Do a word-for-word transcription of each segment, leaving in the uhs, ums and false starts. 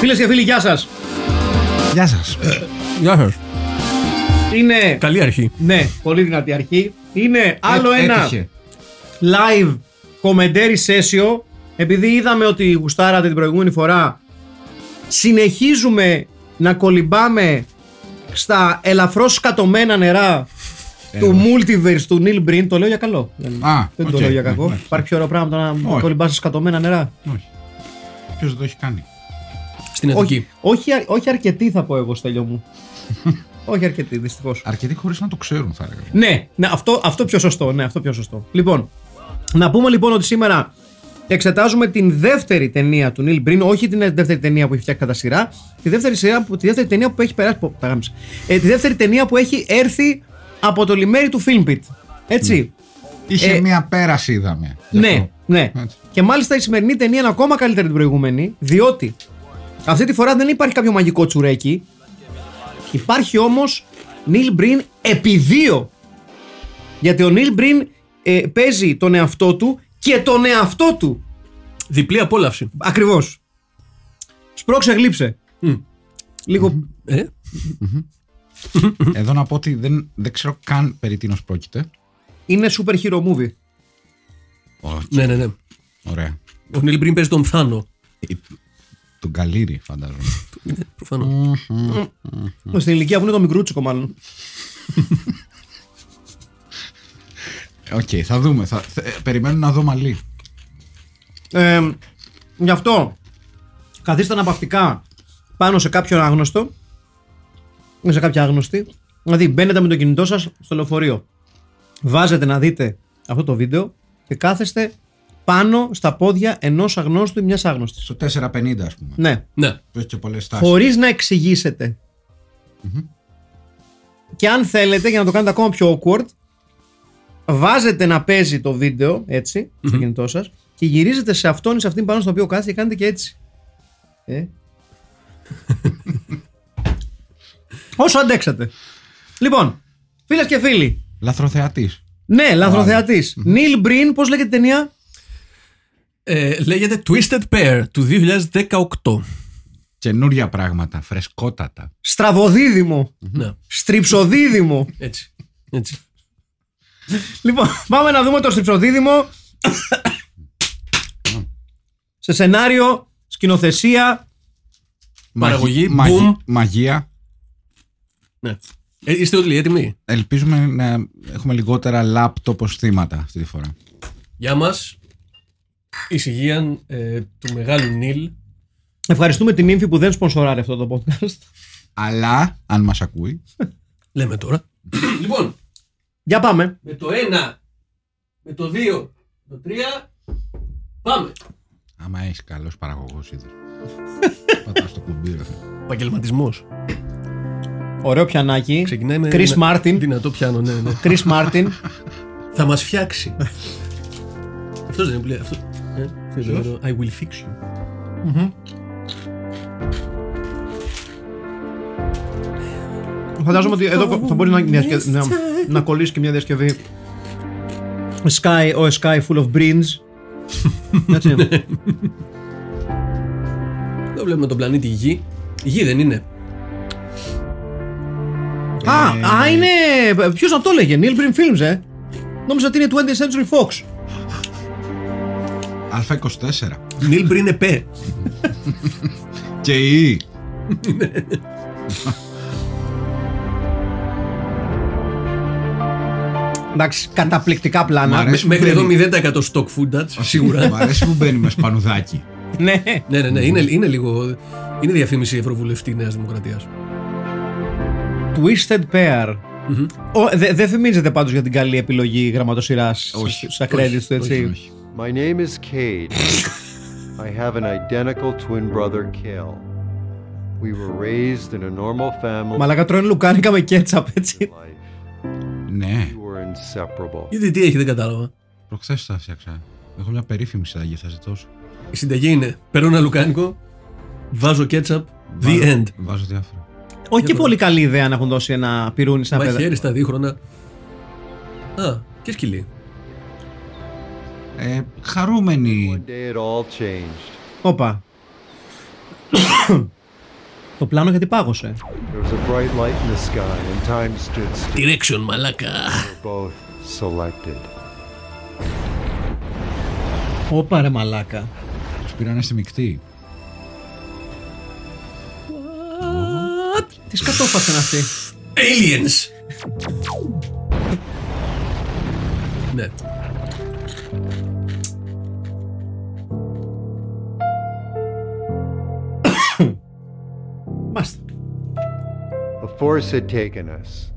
Φίλες και φίλοι, γεια σας. Γεια σας. Γεια σας. Είναι... Καλή αρχή. Ναι, πολύ δυνατή αρχή. Είναι άλλο Έ, ένα έτυχε. Live commentary session. Επειδή είδαμε ότι γουστάρατε την προηγούμενη φορά, συνεχίζουμε να κολυμπάμε στα ελαφρώς σκατωμένα νερά ε, του ε, multiverse του Neil Breen. Το λέω για καλό. Α, δεν okay, το λέω για κακό. Ναι, ναι. Υπάρχει πιο ωραίο πράγμα να oh. κολυμπάς στα σκατωμένα νερά. Όχι. Ποιος δεν το έχει κάνει? Όχι, όχι, όχι αρκετοί θα πω εγώ, Στέλιο μου. Όχι αρκετοί, δυστυχώς. Αρκετοί χωρίς να το ξέρουν, θα έλεγα. Ναι, ναι, αυτό, αυτό πιο σωστό, ναι, αυτό πιο σωστό. Λοιπόν, να πούμε λοιπόν ότι σήμερα εξετάζουμε την δεύτερη ταινία του Neil Breen. Όχι την δεύτερη ταινία που έχει φτιάξει κατά σειρά. Τη δεύτερη, σειρά, τη δεύτερη ταινία που έχει περάσει. Πω, τα γάμισα. Ε, τη δεύτερη ταινία που έχει έρθει από το λιμέρι του FilmPit. Έτσι. Ναι. Είχε ε, μία πέραση, είδαμε. Ναι, ναι. Έτσι. Και μάλιστα η σημερινή ταινία είναι ακόμα καλύτερη την προηγούμενη, διότι αυτή τη φορά δεν υπάρχει κάποιο μαγικό τσουρέκι. Υπάρχει όμως Neil Breen επί δύο. Γιατί ο Neil Breen ε, παίζει τον εαυτό του και τον εαυτό του. Διπλή απόλαυση. Ακριβώς. Σπρώξε, γλύψε. Mm. Λίγο... Mm-hmm. Ε? Mm-hmm. Εδώ να πω ότι δεν, δεν ξέρω καν περί τίνος πρόκειται. Είναι super hero movie. Okay. Ναι, ναι, ναι. Ωραία. Ο Neil Breen παίζει τον Θάνο. Τον Καλύρι, φαντάζομαι. Προφανώς. Στην ηλικία που είναι το μικρούτσικο, μάλλον. Οκ, θα δούμε. Περιμένω να δω μαλλί. Γι' αυτό καθίστε αναπαυτικά πάνω σε κάποιον άγνωστο ή σε κάποια άγνωστη. Δηλαδή, μπαίνετε με το κινητό σας στο λεωφορείο. Βάζετε να δείτε αυτό το βίντεο και κάθεστε πάνω στα πόδια ενός αγνώστου ή μιας άγνωστης. Στο τέσσερα πενήντα, ας πούμε. Ναι. Ναι. Χωρίς να εξηγήσετε. Mm-hmm. Και αν θέλετε, για να το κάνετε ακόμα πιο awkward, βάζετε να παίζει το βίντεο, έτσι, mm-hmm. στο κινητό σας, και γυρίζετε σε αυτόν ή σε αυτήν πάνω στο οποίο κάθεται και κάνετε και έτσι. Ε. Όσο αντέξατε. Λοιπόν, φίλες και φίλοι. Λαθροθεατής. Ναι, λαθροθεατής. Mm-hmm. Neil Breen, πώς λέγεται ταινία? Ε, λέγεται Twisted Pair του δύο χιλιάδες δεκαοκτώ. Καινούρια πράγματα, φρεσκότατα. Στραβοδίδυμο. Mm-hmm. Στριψοδίδυμο. Έτσι, έτσι. Λοιπόν, πάμε να δούμε το στριψοδίδυμο. Σε σενάριο, σκηνοθεσία, Μαγι... παραγωγή, Μαγι... boom. Μαγεία. Ναι. Ε, είστε όλοι έτοιμοι? Ελπίζουμε να έχουμε λιγότερα λάπτοπ ως θύματα αυτή τη φορά. Γεια μας. Εισηγείαν ε, του μεγάλου Νίλ. Ευχαριστούμε την Ήμφη που δεν σπονσοράρει αυτό το podcast. Αλλά, αν μας ακούει. Λέμε τώρα. Λοιπόν, για πάμε. Με το ένα, με το δύο, με το τρία, πάμε. Άμα έχεις καλός παραγωγός είδες. Πατάς το κουμπί. Επαγγελματισμός. Ωραίο πιανάκι. Ξεκινάει με Chris Martin. Δυνατό πιάνο, ναι, ναι. Chris Martin. Θα μας φτιάξει. Αυτός δεν είναι αυτό. I will fix you. Mm-hmm. Φαντάζομαι ότι εδώ θα μπορεί να, να, να, να κολλήσει και μια διασκευή Sky, oh, sky full of brains. Έτσι είναι. Εδώ βλέπουμε τον πλανήτη Γη. Η Γη δεν είναι? Α, α, είναι... Ποιος να το έλεγε? Neil Breen Films, ε? Νόμιζα ότι είναι twentieth Century Fox. Α24. Neil Breen είναι Πε. Και η. Εντάξει, καταπληκτικά πλάνα. Μέχρι εδώ μηδέν τοις εκατό stock footage. Σίγουρα. Μου αρέσει που μπαίνει με σπανουδάκι. Ναι, ναι, ναι. Είναι λίγο. Είναι διαφήμιση ευρωβουλευτή Νέα Δημοκρατία. Twisted Pair. Δεν θυμίζεται πάντως για την καλή επιλογή γραμματοσυράς στα credits του, έτσι. My name is Cade. I have an identical twin brother, Kale. We were raised in a normal family. Μαλάκα, τρώνε λουκάνικα με κέτσαπ, έτσι. Ναι. Γιατί τι έχει, δεν κατάλαβα. Προχθές τα φτιάξα. Έχω μια περίφημη συνταγή, θα ζητώσω. Η συνταγή είναι: παίρνω ένα λουκάνικο, βάζω κέτσαπ, the end. Βάζω διάφορα. Όχι και πολύ καλή ιδέα να έχουν δώσει ένα πυρούνι σαν παιδάκι. Μα χέρι στα δίχρονα. Α, και σκυλί. Ε, χαρούμενοι. Όπα. Το πλάνο γιατί πάγωσε. Direction, μαλάκα. Όπα ρε μαλάκα. Τους πήρανε στη μεικτή. Τι σκατόφασαν αυτοί. Aliens. Ναι. Μάλιστα. A force had taken us.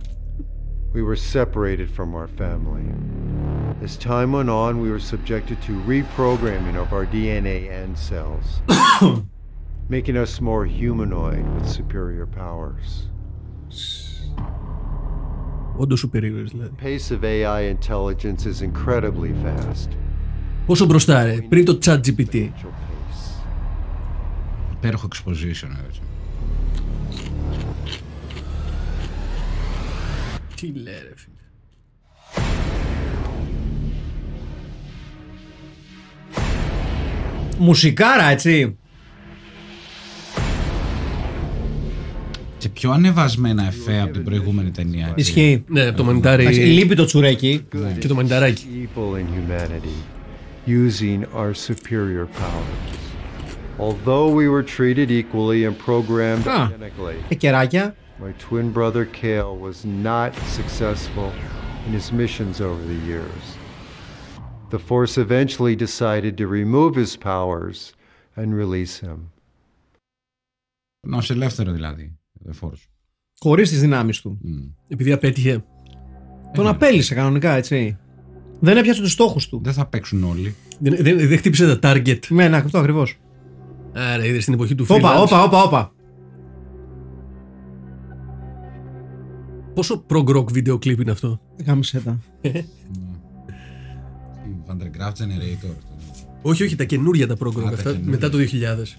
We were separated from our family. As time went on, we were subjected to reprogramming of our ντι εν έι and cells. Making us more humanoid with superior powers. What do superiors like? The pace of έι άι intelligence is incredibly fast. Πόσο μπροστά ρε, πριν το ChatGPT. Υπέροχο exposition, έτσι. Τι λέει ρε φίλε. Μουσικάρα, έτσι. Και πιο ανεβασμένα εφέ από την προηγούμενη ταινία. Ισχύει. Ναι, από το μανιτάρι. Λείπει το τσουρέκι και το μανιταράκι. Α, εκεράκια. Να ως ελεύθερο δηλαδή. Χωρίς τις δυνάμεις του. Mm. Επειδή απέτυχε. Τον απέλησε κανονικά, έτσι. Δεν έπιασε τους στόχους του. Δεν θα παίξουν όλοι. Δεν, δεν, δεν χτύπησε τα target. Ναι, ναι, αυτό ακριβώς. Άρα είδες την εποχή του freelance. Όπα, όπα, όπα, όπα. Πόσο προ-rock βίντεο κλίπ είναι αυτό. Κάμισε τα. Vandergraaf Generator. Όχι, όχι, τα καινούρια τα προ-rock αυτά. Μετά το δύο χιλιάδες.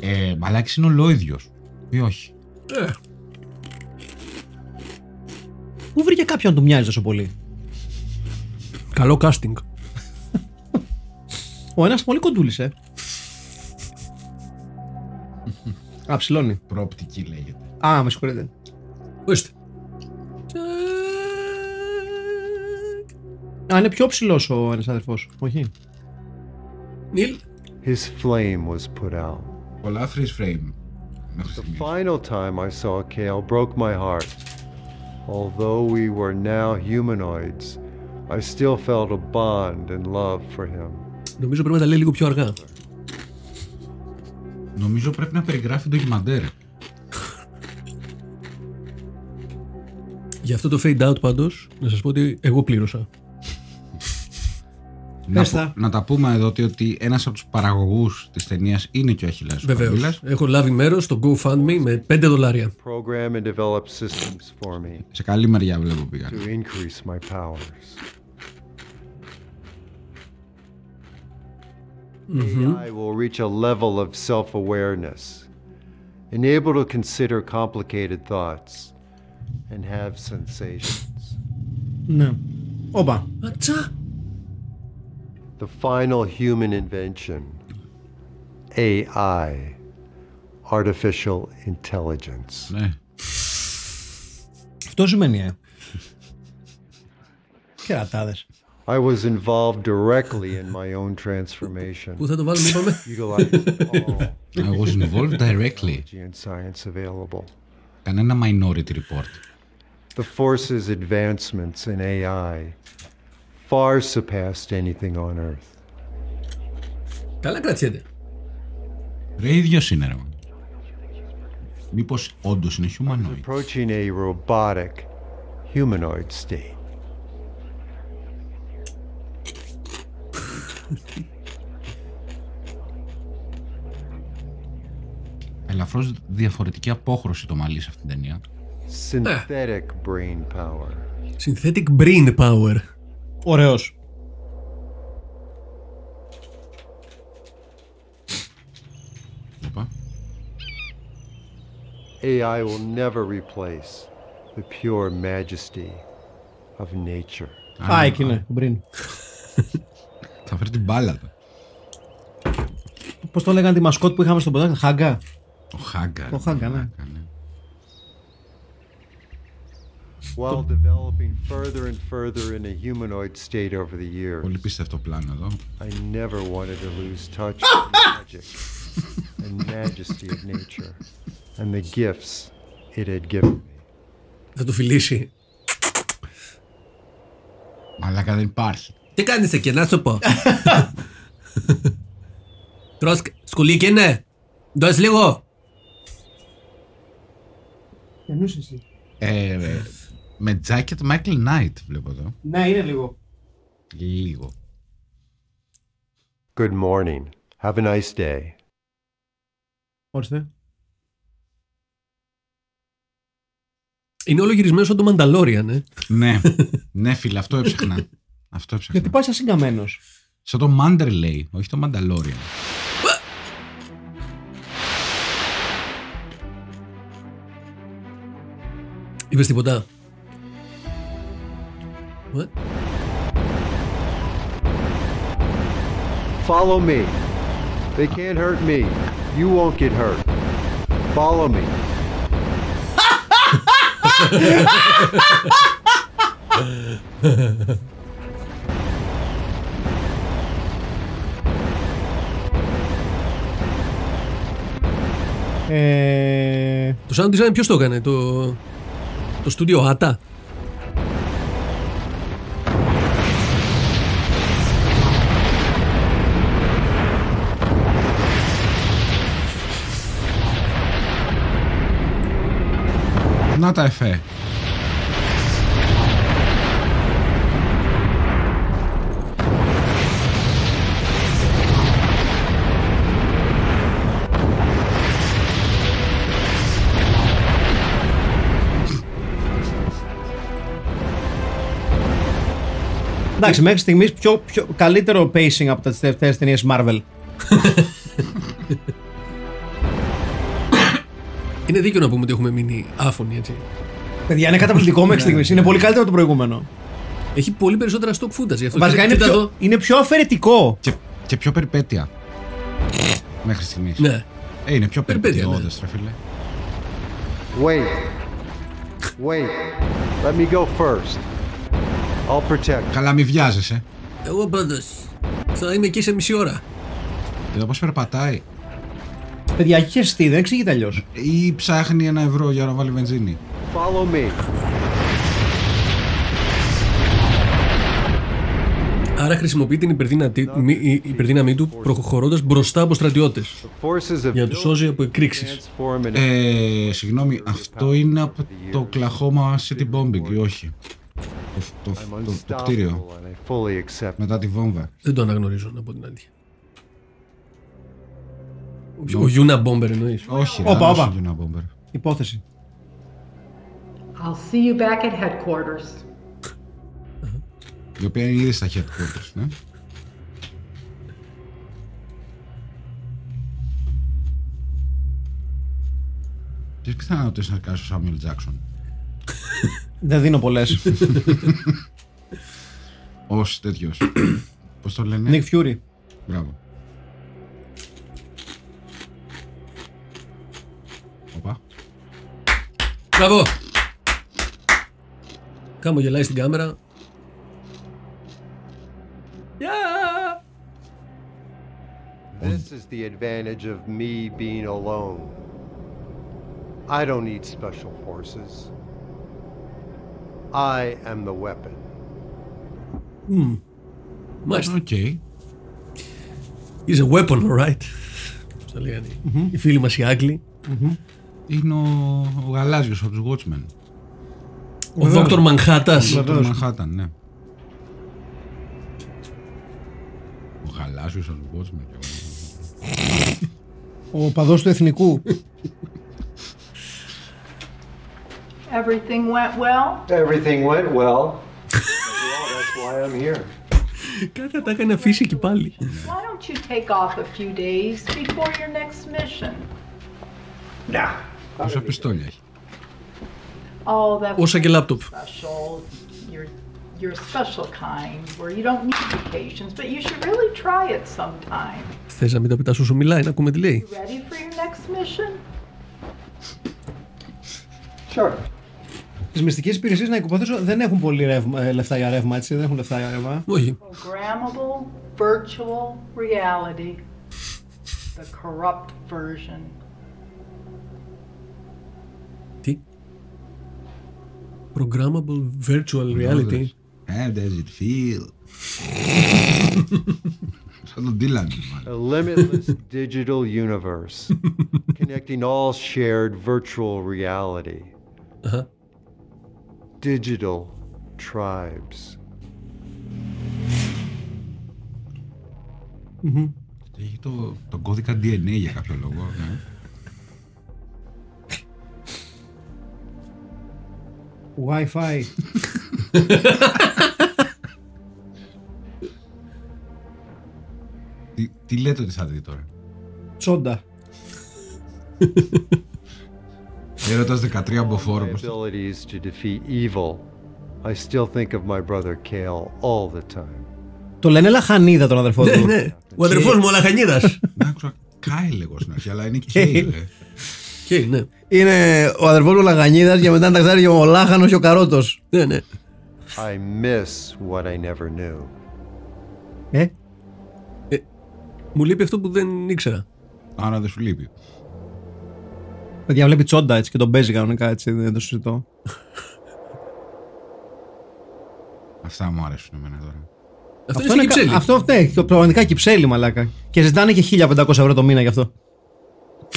Ε, μαλάκης είναι ολόιδιος ή όχι. Ε. Πού βρήκε κάποιον να του μοιάζει τόσο πολύ. Καλό casting. Ο ένας πολύ κοντούλης, ε. Αψηλώνει. Προοπτική λέγεται. Α, με συγχωρείτε. Ορίστε. Α, είναι πιο ψηλός ο ένας αδερφός, όχι. Νίλ. His flame was put out. Πολλά freeze frame. The final time I saw Kale broke my heart. Although we were now humanoids, I still felt a bond and love for him. Νομίζω πρέπει να τα λέει λίγο πιο αργά. Νομίζω πρέπει να περιγράφει ντοκιμαντέρ. Για αυτό το fade out πάντως, να σας πω ότι εγώ πλήρωσα. Να, π, να τα πούμε εδώ ότι ένας από τους παραγωγούς της ταινίας είναι και ο Αχιλλέας Βεβαίως. Έχω λάβει μέρος στο GoFundMe με πέντε δολάρια. Σε καλή μεριά βλέπω πήγα. έι άι will reach a level of self-awareness, enable to consider complicated thoughts and have sensations. Ναι. Όπα. Ατσα. The final human invention, έι άι, artificial intelligence. Ναι. Αυτό σημαίνει, ε. Κερατάδες. I was involved directly in my own transformation. Πού θα το βάλουμε, είπαμε? I was involved directly. Κανένα minority report. The forces advancements in έι άι far surpassed anything on earth. Καλά κρατιέται. Ρε ίδιος είναι, ρε. Μήπως όντως είναι humanoid. Approaching a robotic humanoid state. Ελαφρώς διαφορετική απόχρωση το μαλλί σε αυτήν την ταινία. Synthetic brain power. Synthetic brain power. Ωραίος. έι άι will never replace the pure majesty of nature. Α, εκεί είναι, Μπριν. Θα φέρει την μπάλα. Πώς το λέγανε τη μασκότ που είχαμε στον ποδόσφαιρο, Χάγκα. Ο Χάγκα. Ο Χάγκα, ναι. While developing further and further in a humanoid state over the years. Πολύ πίστευτο πλάνο εδώ. I never wanted to lose touch with the magic and majesty of nature and the gifts it had given me. Θα το φιλήσει. Μαλάκα, δεν υπάρχει. Τι κάνεις εκεί, να σου πω. Τρως σκουλίκι είναι. Δώσ' λίγο. Εννοείς εσύ. Ε, με τζάκετ Μάικλ Νάιτ βλέπω εδώ. Ναι, είναι λίγο. Λίγο. Good morning. Have a nice day. Όρστε. Είναι όλο γυρισμένο σαν το Μανταλόριαν, ε. Ναι, ναι φίλε, αυτό έψαχνα. Αυτό έψαχνα. Γιατί πάει σαν συγκαμμένος. Σαν το Μάντερλεϊ, όχι το Μανταλόριαν. Είπες τίποτα? What? Follow me. They can't hurt me. You won't get hurt. Follow me. ε... Το sound design ποιος το έκανε? Το, το στούντιο Άτα. Να τα εφέ. Εντάξει, μέχρι στιγμής πιο, πιο καλύτερο pacing από τα τελευταίες ταινίες Marvel. Είναι δίκιο να πούμε ότι έχουμε μείνει άφωνοι, έτσι. Παιδιά, είναι καταπληκτικό μέχρι στιγμής. Είναι πολύ καλύτερο από το προηγούμενο. Έχει πολύ περισσότερα stock footage γι' αυτό. Βασικά είναι πιο, το... είναι πιο αφαιρετικό. Και, και πιο περιπέτεια. Μέχρι στιγμής. Ναι. Ε, είναι πιο περιπέτειώδες, ρε φίλε. Wait. Wait. Let me go first. I'll protect. Καλά, μη βιάζεσαι. Εγώ πάντως θα είμαι εκεί σε μισή ώρα. Εδώ πώς περπατάει. Παιδιά, χεστή, δεν εξηγείται αλλιώς. Ή ψάχνει ένα ευρώ για να βάλει βενζίνη. Follow me. Άρα χρησιμοποιεί την υπερδύναμή του προχωρώντας μπροστά από στρατιώτες. Για να τους σώζει από εκρήξεις. Ε, συγγνώμη, αυτό είναι από το Oklahoma City Bombing ή όχι? Το, το, το, το κτίριο. Μετά τη βόμβα. Δεν το αναγνωρίζω, να πω την αλήθεια. Ο Γιούνα Μπόμπερ εννοείς? Όχι, δεν είναι Γιούνα Μπόμπερ. Υπόθεση. I'll see you back at headquarters. Η οποία είναι ήδη στα headquarters, ναι. Ποιες πιθανότητες να αρκάσει ο Σάμιουελ Τζάκσον? Δεν δίνω πολλές. Ως τέτοιος. Πώς το λένε? Νικ Φιούρι. Μπράβο. Οπα. Μπράβο. Κάμω γελάει στην κάμερα. Yeah! This is the advantage of me being alone. I don't need special forces. I am the weapon. Mm. Μάλιστα. Okay. He's a weapon, alright. Στα λέγανε οι φίλοι μας οι Άγγλοι. Είναι ο Γαλάζιος από τους Watchmen. Ο Δόκτορ Μανχάτας. Ο Δόκτορ Μανχάταν, ναι. Ο Γαλάζιος από τους Watchmen. Ο παδός του Εθνικού. Everything went well. Everything went well. That's why I'm here. Κάτι τα έκανε φύση και πάλι. Why don't you take off a few days before your next mission? Nah. Όσα πιστόλια έχει. Όσα και λάπτοπ. You're a special kind where you don't need vacations, but you should really try it sometime. Θες να μην τα πετάς όσο μιλάει, να ακούμε τι λέει. Ready for your next mission? Sure. Τις μυστικές υπηρεσίες, να υποθέσω, δεν έχουν πολύ ρεύμα, λεφτά για ρεύμα, έτσι, δεν έχουν λεφτά για ρεύμα. Όχι. Programmable virtual reality. The corrupt version. Τι? Programmable virtual reality. How does it feel? Σαν τον Dylan. A limitless digital universe. Connecting all shared virtual reality. Uh-huh. Digital tribes. Mm-hmm. Έχει το, το κώδικα ντι εν έι για κάποιο λόγο. Ναι. Wi-Fi. τι, τι λέτε ότι θα δει τώρα. Τσόντα. Έρωτας δεκατρία μποφόρο. My abilities to defeat evil. I still think of my brother Kale all the time. Το λένε Λαχανίδα τον αδερφό του. Ναι, ναι. Ο αδερφός μου ο Λαχανίδας. Να άκουσα Kale εγώ στην αρχή, αλλά είναι Kale. Kale, ναι. Είναι ο αδερφός μου ο Λαχανίδας και μετά να ξέρει ο Λάχανος και ο Καρότος. Ναι, ναι. I miss what I never knew. Ε? ε? Μου λείπει αυτό που δεν ήξερα. Άρα δεν σου λείπει. Παιδιά βλέπει τσόντα έτσι και τον παίζει κανονικά, έτσι, δεν το συζητώ. Αυτά μου αρέσουν εμένα τώρα. Αυτό, αυτό είναι κυψέλι. Αυτό, ναι, το πραγματικά κυψέλι, μαλάκα. Και ζητάνε και χίλια πεντακόσια ευρώ το μήνα γι' αυτό.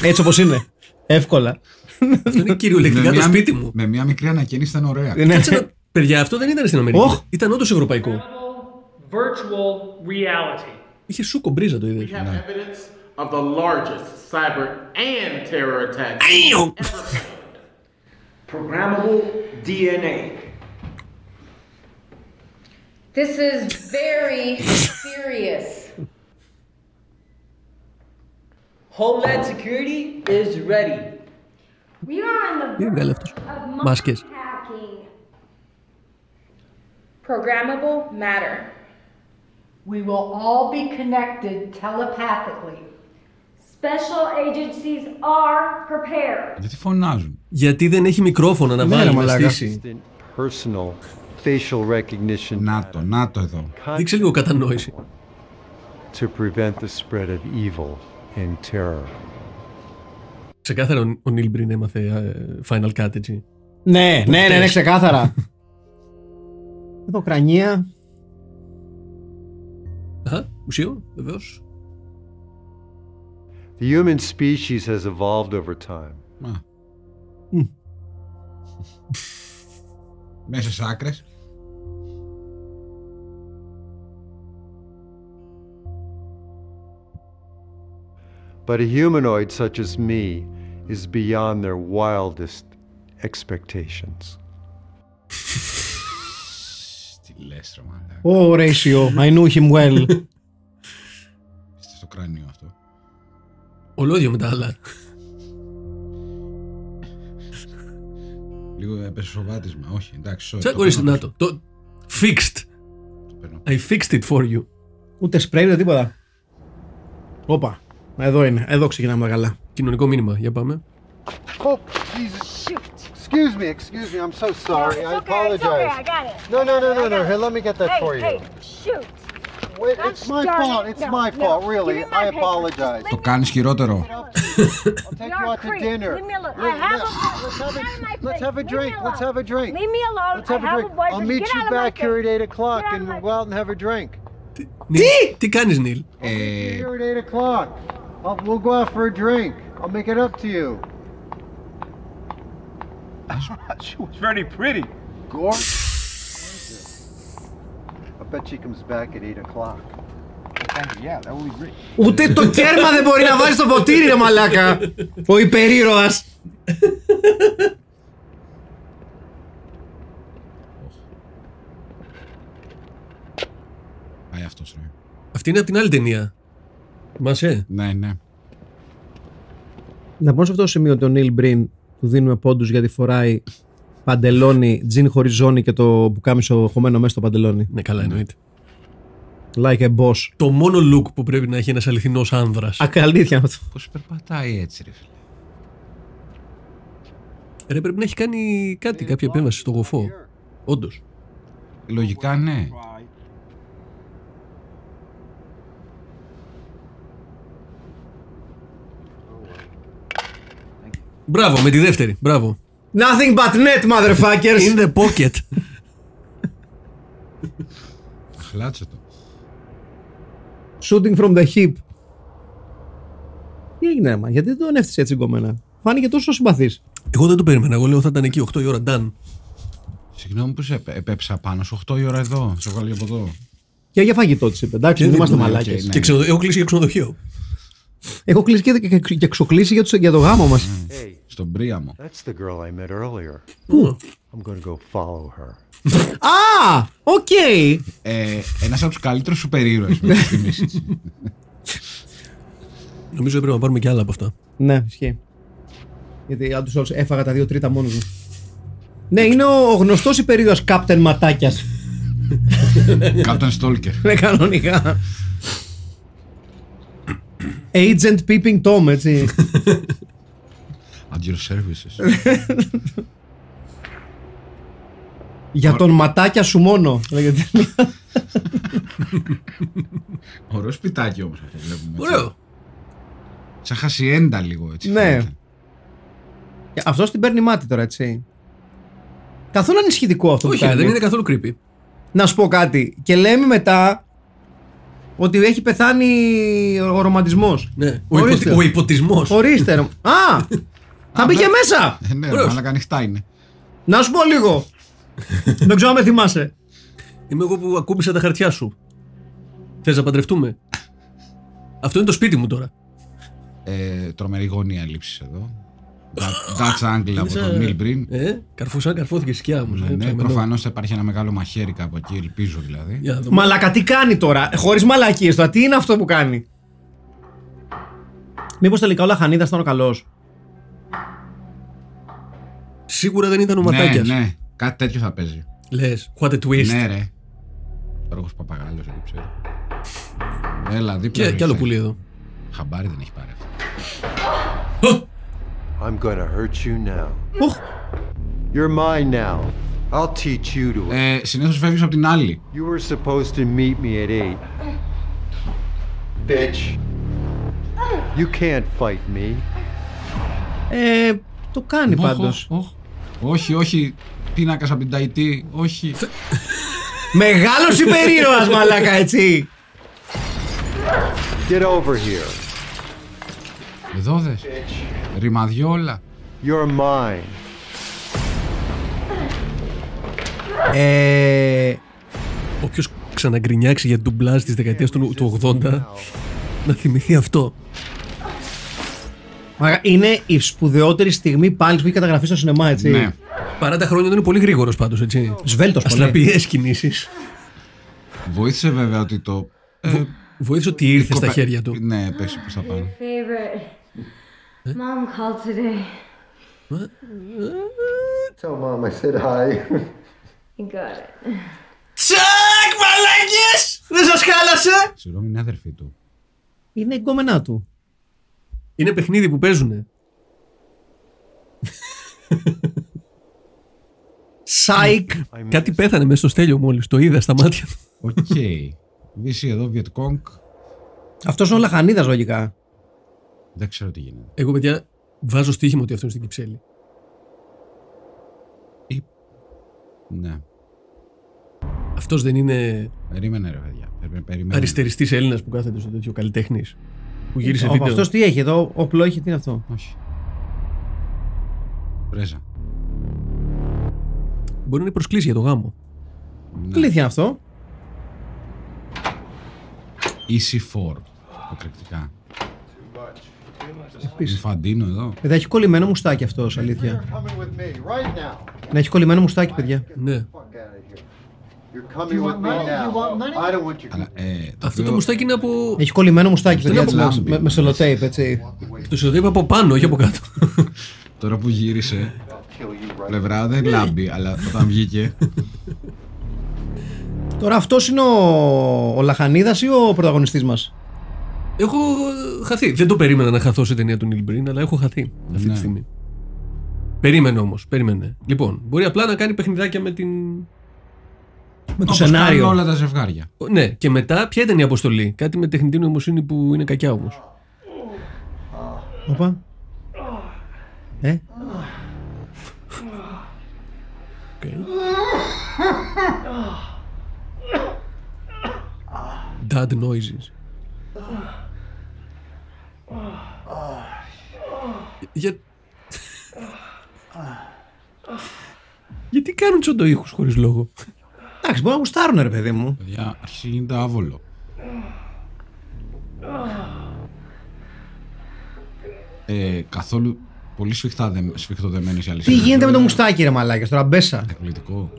Έτσι όπως είναι. Εύκολα. Αυτό είναι κυριολεκτικά το σπίτι μου. Με μια μικρή ανακαίνιση ήταν ωραία. Κάτσε, παιδιά, αυτό δεν ήταν στην Αμερική. Oh. Ήταν όντως ευρωπαϊκό. Virtual reality. Είχε σούκο μπρίζα το είδες. Of the largest cyber and terror attacks ever planned. Programmable ντι εν έι. This is very serious. Homeland Security is ready. We are on the verge of mass hacking. Programmable matter. We will all be connected telepathically. Special agencies are prepared. Γιατί φωνάζουν. Γιατί δεν έχει μικρόφωνα να βάλει να στήσει. Personal facial recognition. Να το, να το εδώ. Δείξε λίγο κατανόηση. To prevent the spread of evil and terror. Ξεκάθαρα ο Νίλ Μπριν έμαθε Final Cut, έτσι. Ναι, ναι, ναι, ναι, ξεκάθαρα. Εδώ κρανία. Αχα, μουσείο, βεβαίως. The human species has evolved over time. Μέσα σε άκρες. But a humanoid such as me is beyond their wildest expectations. Τι λες, ρε μάνα. Oh, Horatio, I knew him well. Είστε στο κρανίο αυτό. Ολόδιο με τα άλλα. Λίγο έπεσε σοβάτισμα, όχι, εντάξει. Σαν κορίστε να το, το fixed. I fixed it for you. Ούτε σπρέι, ούτε τίποτα. Όπα, εδώ είναι, εδώ ξεκινάμε καλά. Κοινωνικό μήνυμα, για πάμε. Oh, Jesus, shit. Excuse me, excuse me, I'm so sorry, I apologize. No, no, no, no, no, here, let me get that for you. Hey, hey, shoot. It's my fault. It's my fault, really. I apologize. Το κάνεις χειρότερο. I'll take you out to dinner. Let's have a drink. Let's have a drink. Leave me alone. Let's have a drink. I'll meet you back here at eight o'clock and we'll go out and have a drink. Τι; Τι κάνεις, Νίλ; Here at eight o'clock. We'll go out for a drink. I'll make it up to you. She was very pretty. Gorgeous. Ούτε το κέρμα δεν μπορεί να βάλει στο ποτήρι, ρε μαλάκα! Ο υπερήρωας! Πάει αυτός, ρε. Αυτή είναι από την άλλη ταινία. Θυμάσαι? Ναι, ναι. Να πω σε αυτό το σημείο ότι ο Νίλ Μπριν του δίνουμε πόντους γιατί φοράει παντελόνι, τζιν χωρίς ζώνη και το μπουκάμισο χωμένο μέσα στο παντελόνι. Ναι, καλά, εννοείται. Like a boss. Το μόνο look που πρέπει να έχει ένας αληθινός άνδρας. Ακαλήθεια αυτό. Πώς περπατάει έτσι, ρε φίλε. Ρε, πρέπει να έχει κάνει κάτι, κάποια επέμβαση στο γοφό. Όντως. Λογικά, ναι. Μπράβο, με τη δεύτερη. Μπράβο. Nothing but net, motherfuckers! In the pocket. Χλάτσε το. Shooting from the hip. Τι έγινε, μα, γιατί δεν τον έφτιαξε έτσι κομμένα. Φάνηκε τόσο συμπαθής. Εγώ δεν το περίμενα. Εγώ λέω θα ήταν εκεί οκτώ η ώρα, done. Συγγνώμη που σε επέψα πάνω σου. οκτώ η ώρα εδώ. Σε βγάλει από εδώ. Και για φαγητό τη είπε. Εντάξει, δεν είμαστε μαλάκες. Έχω κλείσει για ξενοδοχείο. Έχω κλείσει και εξοκλείσει για το γάμο μας. Στον Πρίαμο. Πού? Α! Οκ! Ένας από τους καλύτερους σούπερ ήρωες. Νομίζω έπρεπε να πάρουμε κι άλλα από αυτά. Ναι, ισχύει. Γιατί αν τους όλους έφαγα τα δύο τρίτα μόνος μου. Ναι, είναι ο γνωστός υπερήρωας Κάπτεν Ματάκιας. Κάπτεν Στόλκερ. Ναι, κανονικά. Agent Peeping Tom, έτσι. At your services. Για τον ματάκια σου μόνο. Ωραίο σπιτάκι όμως αυτό βλέπουμε. Ωραίο. Σαν χασιέντα λίγο έτσι. Ναι. Αυτός την παίρνει μάτι τώρα, έτσι. Καθόλου ανησυχητικό αυτό που κάνει. Όχι, δεν είναι καθόλου creepy. Να σου πω κάτι. Και λέμε μετά ότι έχει πεθάνει ο ρομαντισμός. Ναι. Ο υποτισμός. Ορίστε. Α! Θα μπήκε μέσα! Ναι, αλλά ανοιχτά είναι. Να σου πω λίγο. Δεν ξέρω αν με θυμάσαι. Είμαι εγώ που ακούμπησα τα χαρτιά σου. Θες να παντρευτούμε? Αυτό είναι το σπίτι μου τώρα. Ε, τρομερή γωνία λήψης εδώ. That's Angela από τον Neil Breen. Ε, καρφούσα, καρφώθηκε η σκιά μου. Ναι, ναι, προφανώς θα υπάρχει ένα μεγάλο μαχαίρι κάπου εκεί, ελπίζω δηλαδή. Μαλακα, τι κάνει τώρα, χωρίς μαλακίες τώρα, τι είναι αυτό που κάνει. Μήπως τελικά ο Λαχανίδας ήταν ο καλός. Σίγουρα δεν ήταν ο Ματάκιας. Ναι, ναι. Κάτι τέτοιο θα παίζει. Λες, what a twist. Ναι, ρε. Ρόγος Παπαγάλος, δεν ξέρω. Έλα, δίπλα. Και, και άλλο πουλί εδώ. Χαμπάρι δεν έχει πάρει αυτό. I'm gonna hurt you now. Oh. You're mine now. I'll teach you to. Ε, συνήθως φεύγεις από την άλλη. You were supposed to meet me at eight. Bitch. You can't fight me. Ε, το κάνει oh, πάντως. Oh, oh. Όχι, όχι. Πίνακας από την Ταϊτή, όχι. Μεγάλος υπερήρωας, μαλάκα, έτσι. Get over here. Εδώ δες. Ρημαδιόλα. You're mine. Ε... Όποιος ξαναγκρινιάξει για ντουμπλάζ της δεκαετίας του, του ογδόντα, να θυμηθεί αυτό. Είναι η σπουδαιότερη στιγμή πάλι που έχει καταγραφεί στο σινεμά, έτσι. Ναι. Παρά τα χρόνια δεν είναι πολύ γρήγορος πάντως, έτσι. Σβέλτος πολύ. Αστραπιές κινήσεις. Βοήθησε βέβαια ότι το... Ε, Βο... Βοήθησε ότι ήρθε κοπε... στα χέρια του. Ναι, πέσει προς τα πάνω. Mom called today. What? Tell mom I said hi. You got it. Τσακ, μαλάκες! Δεν σας χάλασε! Συγγνώμη, είναι αδερφή του. Είναι εγκόμενά του. Είναι παιχνίδι που παίζουνε. Σάικ! Κάτι πέθανε μέσα στο Στέλιο μόλις, το είδα στα μάτια του. Οκ. Βύση εδώ, Βιετκόγκ. Αυτό είναι ο Λαχανίδας λογικά. Δεν ξέρω τι γίνεται. Εγώ, παιδιά, βάζω στοίχημα ότι αυτό είναι στην Κυψέλη. Ή... Ναι. Αυτός δεν είναι. Περίμενε, ρε παιδιά. Αριστεριστής Έλληνας που κάθεται στο τέτοιο, καλλιτέχνης. Που γύρισε βίντεο. Αυτός τι έχει εδώ, όπλο έχει, τι είναι αυτό. Όχι. Πρέζα. Μπορεί να είναι προσκλήση για το γάμο. Ναι. Κλήθεια αυτό. Easy four, εκρηκτικά. Φαντίνο εδώ. Παιδιά, έχει κολλημένο μουστάκι αυτός, αλήθεια. Να έχει κολλημένο μουστάκι, παιδιά. Ναι. Αλλά, ε, το αυτό πιο... το μουστάκι είναι από. Έχει κολλημένο μουστάκι, παιδιά. Από... Με, με σελοτέιπ, έτσι. Το σελοτέιπ από πάνω, όχι από κάτω. Τώρα που γύρισε. Πλευρά δεν λάμπει, αλλά όταν βγήκε. Τώρα αυτός είναι ο, ο Λαχανίδας ή ο πρωταγωνιστής μας. Έχω χαθεί. Δεν το περίμενα να χαθώ σε ταινία του Neil Breen, αλλά έχω χαθεί αυτή ναι. τη στιγμή. Περίμενε όμως, περίμενε. Λοιπόν, μπορεί απλά να κάνει παιχνιδάκια με την. Με το σενάριο. Όλα τα ζευγάρια. Ναι, και μετά ποια ήταν η αποστολή. Κάτι με τεχνητή νοημοσύνη που είναι κακιά όμως. Οπα. Ε. Okay. Dad noises. Για... Γιατί κάνουν τσοντοίχους χωρίς λόγο. Εντάξει, μπορεί να γουστάρουν, ρε παιδί μου. Παιδιά, αρχίζει να γίνεται άβολο. Ε, καθόλου πολύ σφιχτά σφιχτοδεμένες οι αλυσίδες. Τι γίνεται με το μουστάκι, ρε μαλάκες, τώρα μπέσα. Εκπληκτικό.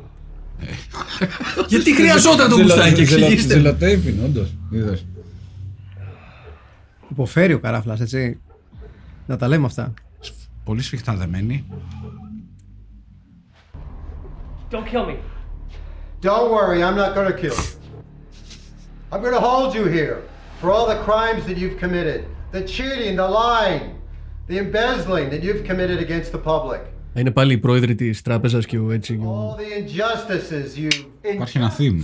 Γιατί χρειαζόταν το μουστάκι, εξηγήστε. Ζελοτέιπιν, όντως. Υποφέρει ο καράφλας, έτσι. Να τα λέμε αυτά. Πολύ σφιχτά δεμένοι. Don't kill me. Don't worry, I'm not going to kill you. I'm going to hold you here for all the crimes that you've committed. The cheating, the lying, the embezzling that you've committed against the public. Είναι πάλι η πρόεδρη της τράπεζας και ο έτσι. All the injustices you've... Υπάρχει ένα theme.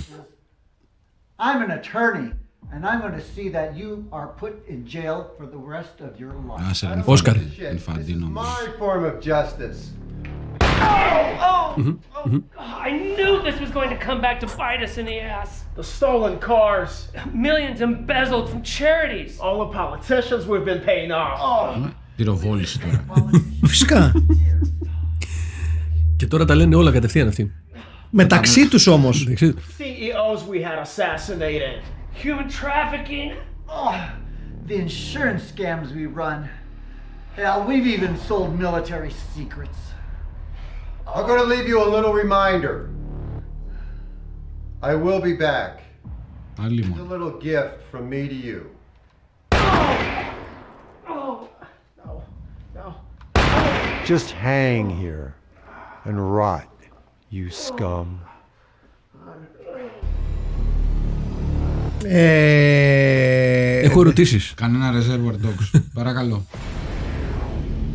I'm an attorney. And I'm going to see that you are put in jail for the rest of your life. Oscar, Infantino. My form of justice. Oh, oh, oh! I knew this was going to come back to bite us in the ass. The stolen cars, millions embezzled from charities. All the politicians we've been paying off. Oh. Πυροβόληση τώρα. Φυσικά. Και τώρα τα λένε όλα κατευθείαν αυτοί. Μεταξύ τους όμως. σι ι ό's we had assassinated. Human trafficking. Oh, the insurance scams we run. Hell, we've even sold military secrets. I'm going to leave you a little reminder. I will be back. Here's a little gift from me to you. Oh, oh. No, no. Just hang here and rot, you scum. Ε... Έχω ερωτήσεις. Κανένα reservoir dogs. Παρακαλώ.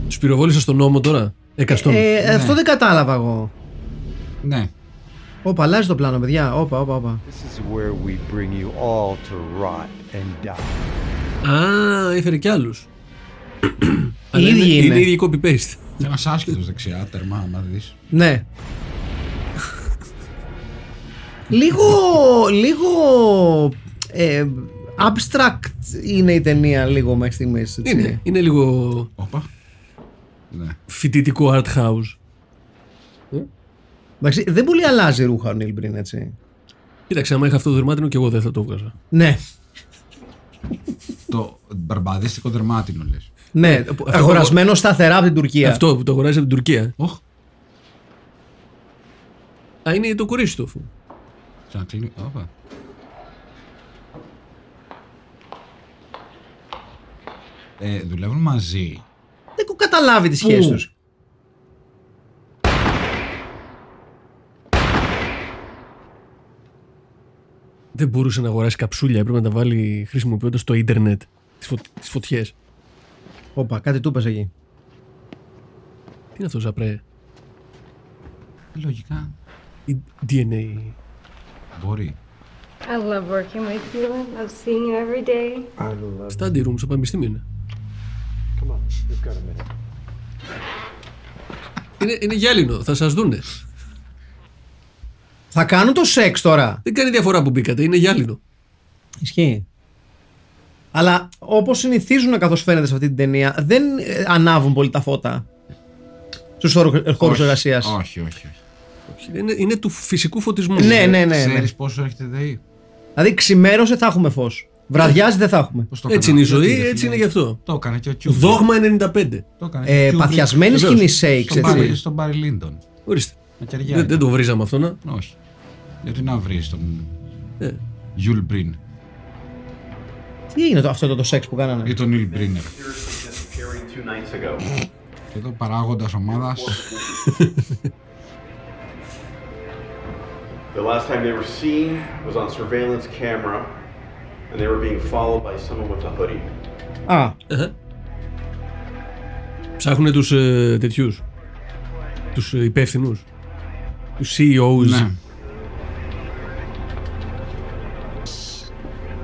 Τους πυροβόλησα στον νόμο τώρα. Εκαστόν. Ε, ε, ναι. Αυτό δεν κατάλαβα εγώ. Ναι. Όπα, αλλάζει το πλάνο, παιδιά. Όπα, όπα, όπα. Α, έφερε κι άλλους. Αλλά είναι, είναι. είναι ίδιοι copy-paste. Ένας άσκητος δεξιά, τερμά, άμα δεις. Ναι. Λίγο, λίγο ε, abstract είναι η ταινία λίγο μέχρι στιγμής. Είναι, είναι λίγο Οπα. φοιτητικό art house. Εντάξει, δεν πολύ αλλάζει ρούχα ο Neil Breen, έτσι. Κοίταξε, άμα είχα αυτό το δερμάτινο και εγώ δεν θα το βγάζα. Ναι. Το μπαρμπαδίστικο δερμάτινο λες. Ναι, αγορασμένο σταθερά από την Τουρκία. Αυτό που το αγοράζει από την Τουρκία. Oh. Α, είναι το κορίτσι του. Όπα. Ε, δουλεύουν μαζί. Δεν έχω καταλάβει τις σχέσεις τους. Δεν μπορούσε να αγοράσει καψούλια, έπρεπε να τα βάλει χρησιμοποιώντας το ίντερνετ, τις, φω... τις φωτιές. Όπα, κάτι του είπες εκεί. Τι είναι αυτό, Ζαπρέ? Λογικά. Η ντι εν έι. Μπορεί. I love working with you. I love seeing you every day. I love. Study room στο πανεπιστήμιο είναι. Come on, you've got a minute. Είναι, είναι γυάλινο, θα σας δούνε. Θα κάνουν το σεξ τώρα. Δεν κάνει διαφορά που μπήκατε, είναι γυάλινο. Ισχύει. Αλλά όπως συνηθίζουν, καθώς φαίνεται σε αυτή την ταινία, δεν ανάβουν πολύ τα φώτα στους χώρους εργασίας. Όχι, όχι, όχι. Είναι, είναι του φυσικού φωτισμού. Ναι, ναι, ναι. Ξέρεις ναι. πόσο έχετε ΔΕΗ. Δηλαδή ξημέρωσε θα έχουμε φως. Βραδιάζει δεν θα έχουμε. Έτσι είναι η ζωή, έτσι είναι γι' αυτό. Το έκανε και ο Κιούβι. Δόγμα ενενήντα πέντε. Το έκανε. Ε, παθιασμένη σκηνή σέιξ. Πήγε στον Μπάρι Λίντον. Ορίστε. Δεν, δεν τον βρίζαμε αυτό να. Όχι. Γιατί να βρει τον. Ε. Γιουλ Μπριν. Τι έγινε το, αυτό το, το σεξ που κάνανε. Ή τον Νίλ Μπρίνερ. Και εδώ παράγοντας ομάδας. The last time they were seen was on surveillance camera. And they were being followed by someone with a hoodie. Α. Ψάχνουνε τους ε, τέτοιους. Τους ε, υπεύθυνους. Τους σι ι όους. Ναι.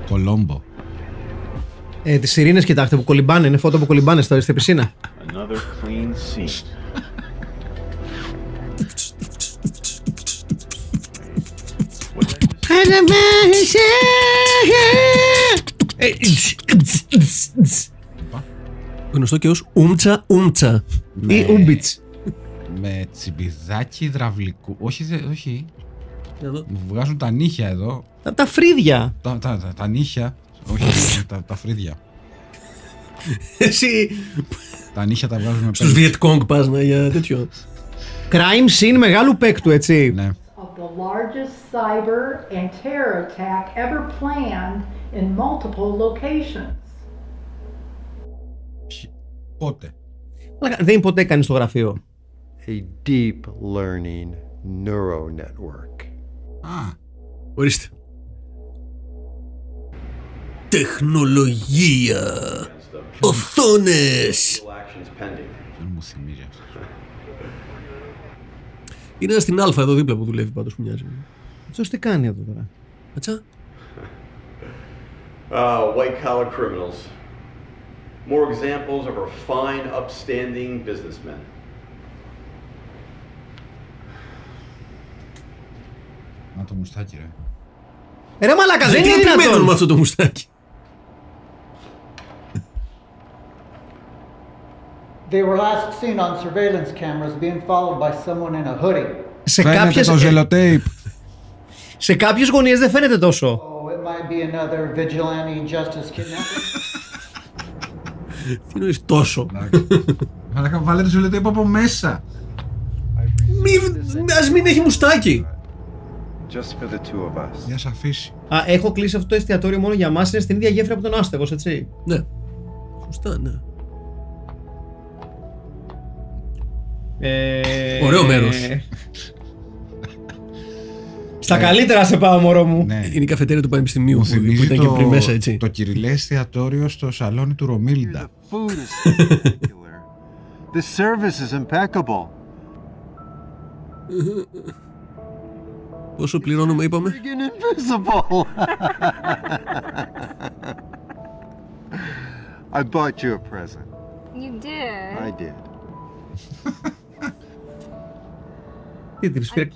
Κολόμπο. Ε, τις σιρήνες κοιτάξτε που κολυμπάνε. Είναι φώτα που κολυμπάνε στα στη πισίνα. Another clean scene. Γνωστό και ως Ούμτσα Ούμτσα ή Ούμπιτς. Με τσιμπιδάκι υδραυλικού. Όχι, όχι. Μου βγάζουν τα νύχια εδώ. Τα φρύδια. Τα νύχια. Όχι, τα φρύδια. Εσύ. Τα νύχια τα βγάζουμε. Στους Βιετκόγκ πας για τέτοιο. Crime scene μεγάλου παίκτου, έτσι. Ναι. The largest cyber and terror attack ever planned in multiple locations. Πότε. Δεν είναι ποτέ κανείς στο γραφείο. A deep learning neural network. Α, ορίστε. Τεχνολογία. Οθόνες. Δεν μου θυμίζει αυτό. Είναι ένα στην Αλφα εδώ δίπλα που δουλεύει πάντως που μοιάζει. Τσος τι κάνει εδώ τώρα. Ματσά. White collar criminals. More examples of our fine upstanding businessmen. Α, το μουστάκι ρε. Ε, ρε μαλάκα, δεν είναι δυνατόν. Τι μένουν με αυτό το μουστάκι. They were last seen on surveillance cameras being followed by someone in a hoodie. Σε κάποιες το ζελοτέιπ. Σε κάποιες γωνίες δεν φαίνεται τόσο. Oh, it might be another vigilante injustice kidnapping. Τι νοείς τόσο. Αλλά βάλε το ζελοτέιπ από μέσα. Ας μην έχει μουστάκι. Just for the two of us. Για σ' αφήσει. Α, έχω κλείσει αυτό το εστιατόριο μόνο για μας. Είναι στην ίδια γέφυρα από τον Άστεγος, έτσι. Ναι. Σωστά, ναι. Ε... Ωραίο μέρος. Ε... Στα ε... καλύτερα σε πάω μωρό μου. Ναι. Είναι η καφετέρια του Πανεπιστημίου που, που ήταν το... και πριν μέσα έτσι. Το κυριλέ εστιατόριο στο σαλόνι του Ρομίλντα. The service is impeccable. Πόσο πληρώνουμε είπαμε. I bought you a present. You did. I did. Τι της πήρε.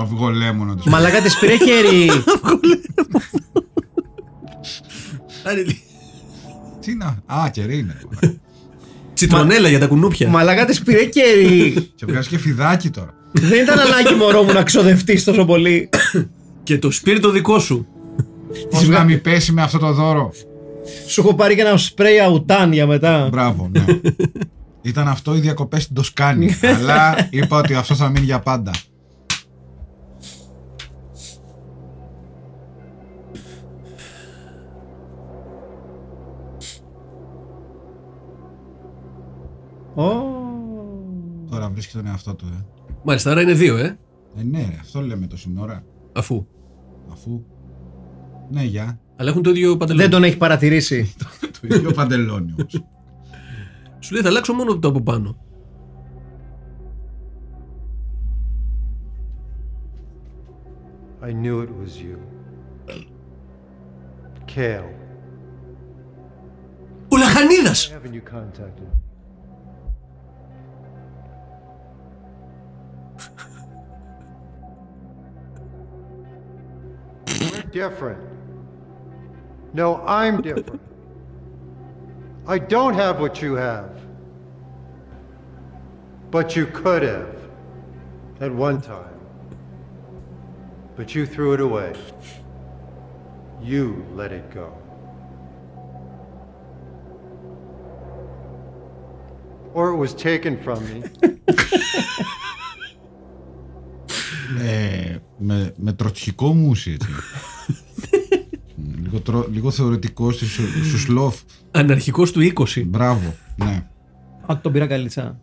Αυγολέμονο της. Μαλάκα της πήρε χέρι. Αυγολέμονο. Τι να. Α, κερί είναι. Τσιτρονέλα για τα κουνούπια. Μαλάκα της πήρε χέρι. Και βγάζει και φιδάκι τώρα. Δεν ήταν ανάγκη μωρό μου να ξοδευτείς τόσο πολύ. Και το σπίρι το δικό σου. Πώς να μην πέσει με αυτό το δώρο. Σου έχω πάρει και ένα σπρέι αουτάνια μετά. Μπράβο, ναι. Ήταν αυτό οι διακοπές στην Τοσκάνη, αλλά είπα ότι αυτό θα μείνει για πάντα. Oh. Τώρα βρίσκει τον εαυτό του, ε. Μάλιστα, άρα είναι δύο, ε. ε ναι, ρε, αυτό λέμε το σύνορα. Αφού. Αφού. Ναι, για. Αλλά έχουν το ίδιο παντελόνιο. Δεν τον έχει παρατηρήσει. Το ίδιο παντελόνιο. Σου λέει θα αλλάξω μόνο το από πάνω. I knew it was you. Kale. Ο Λαχανίδας! Different. No, I'm different. I don't have what you have. But you could have at one time. But you threw it away. You let it go. Or it was taken from me. Ε, με, με τροτυχικό μουσί, έτσι. λίγο, τρο, λίγο θεωρητικό στους σλόφ. Αναρχικός του είκοσι. Μπράβο, ναι. Α, τον πήρα καλυτσά.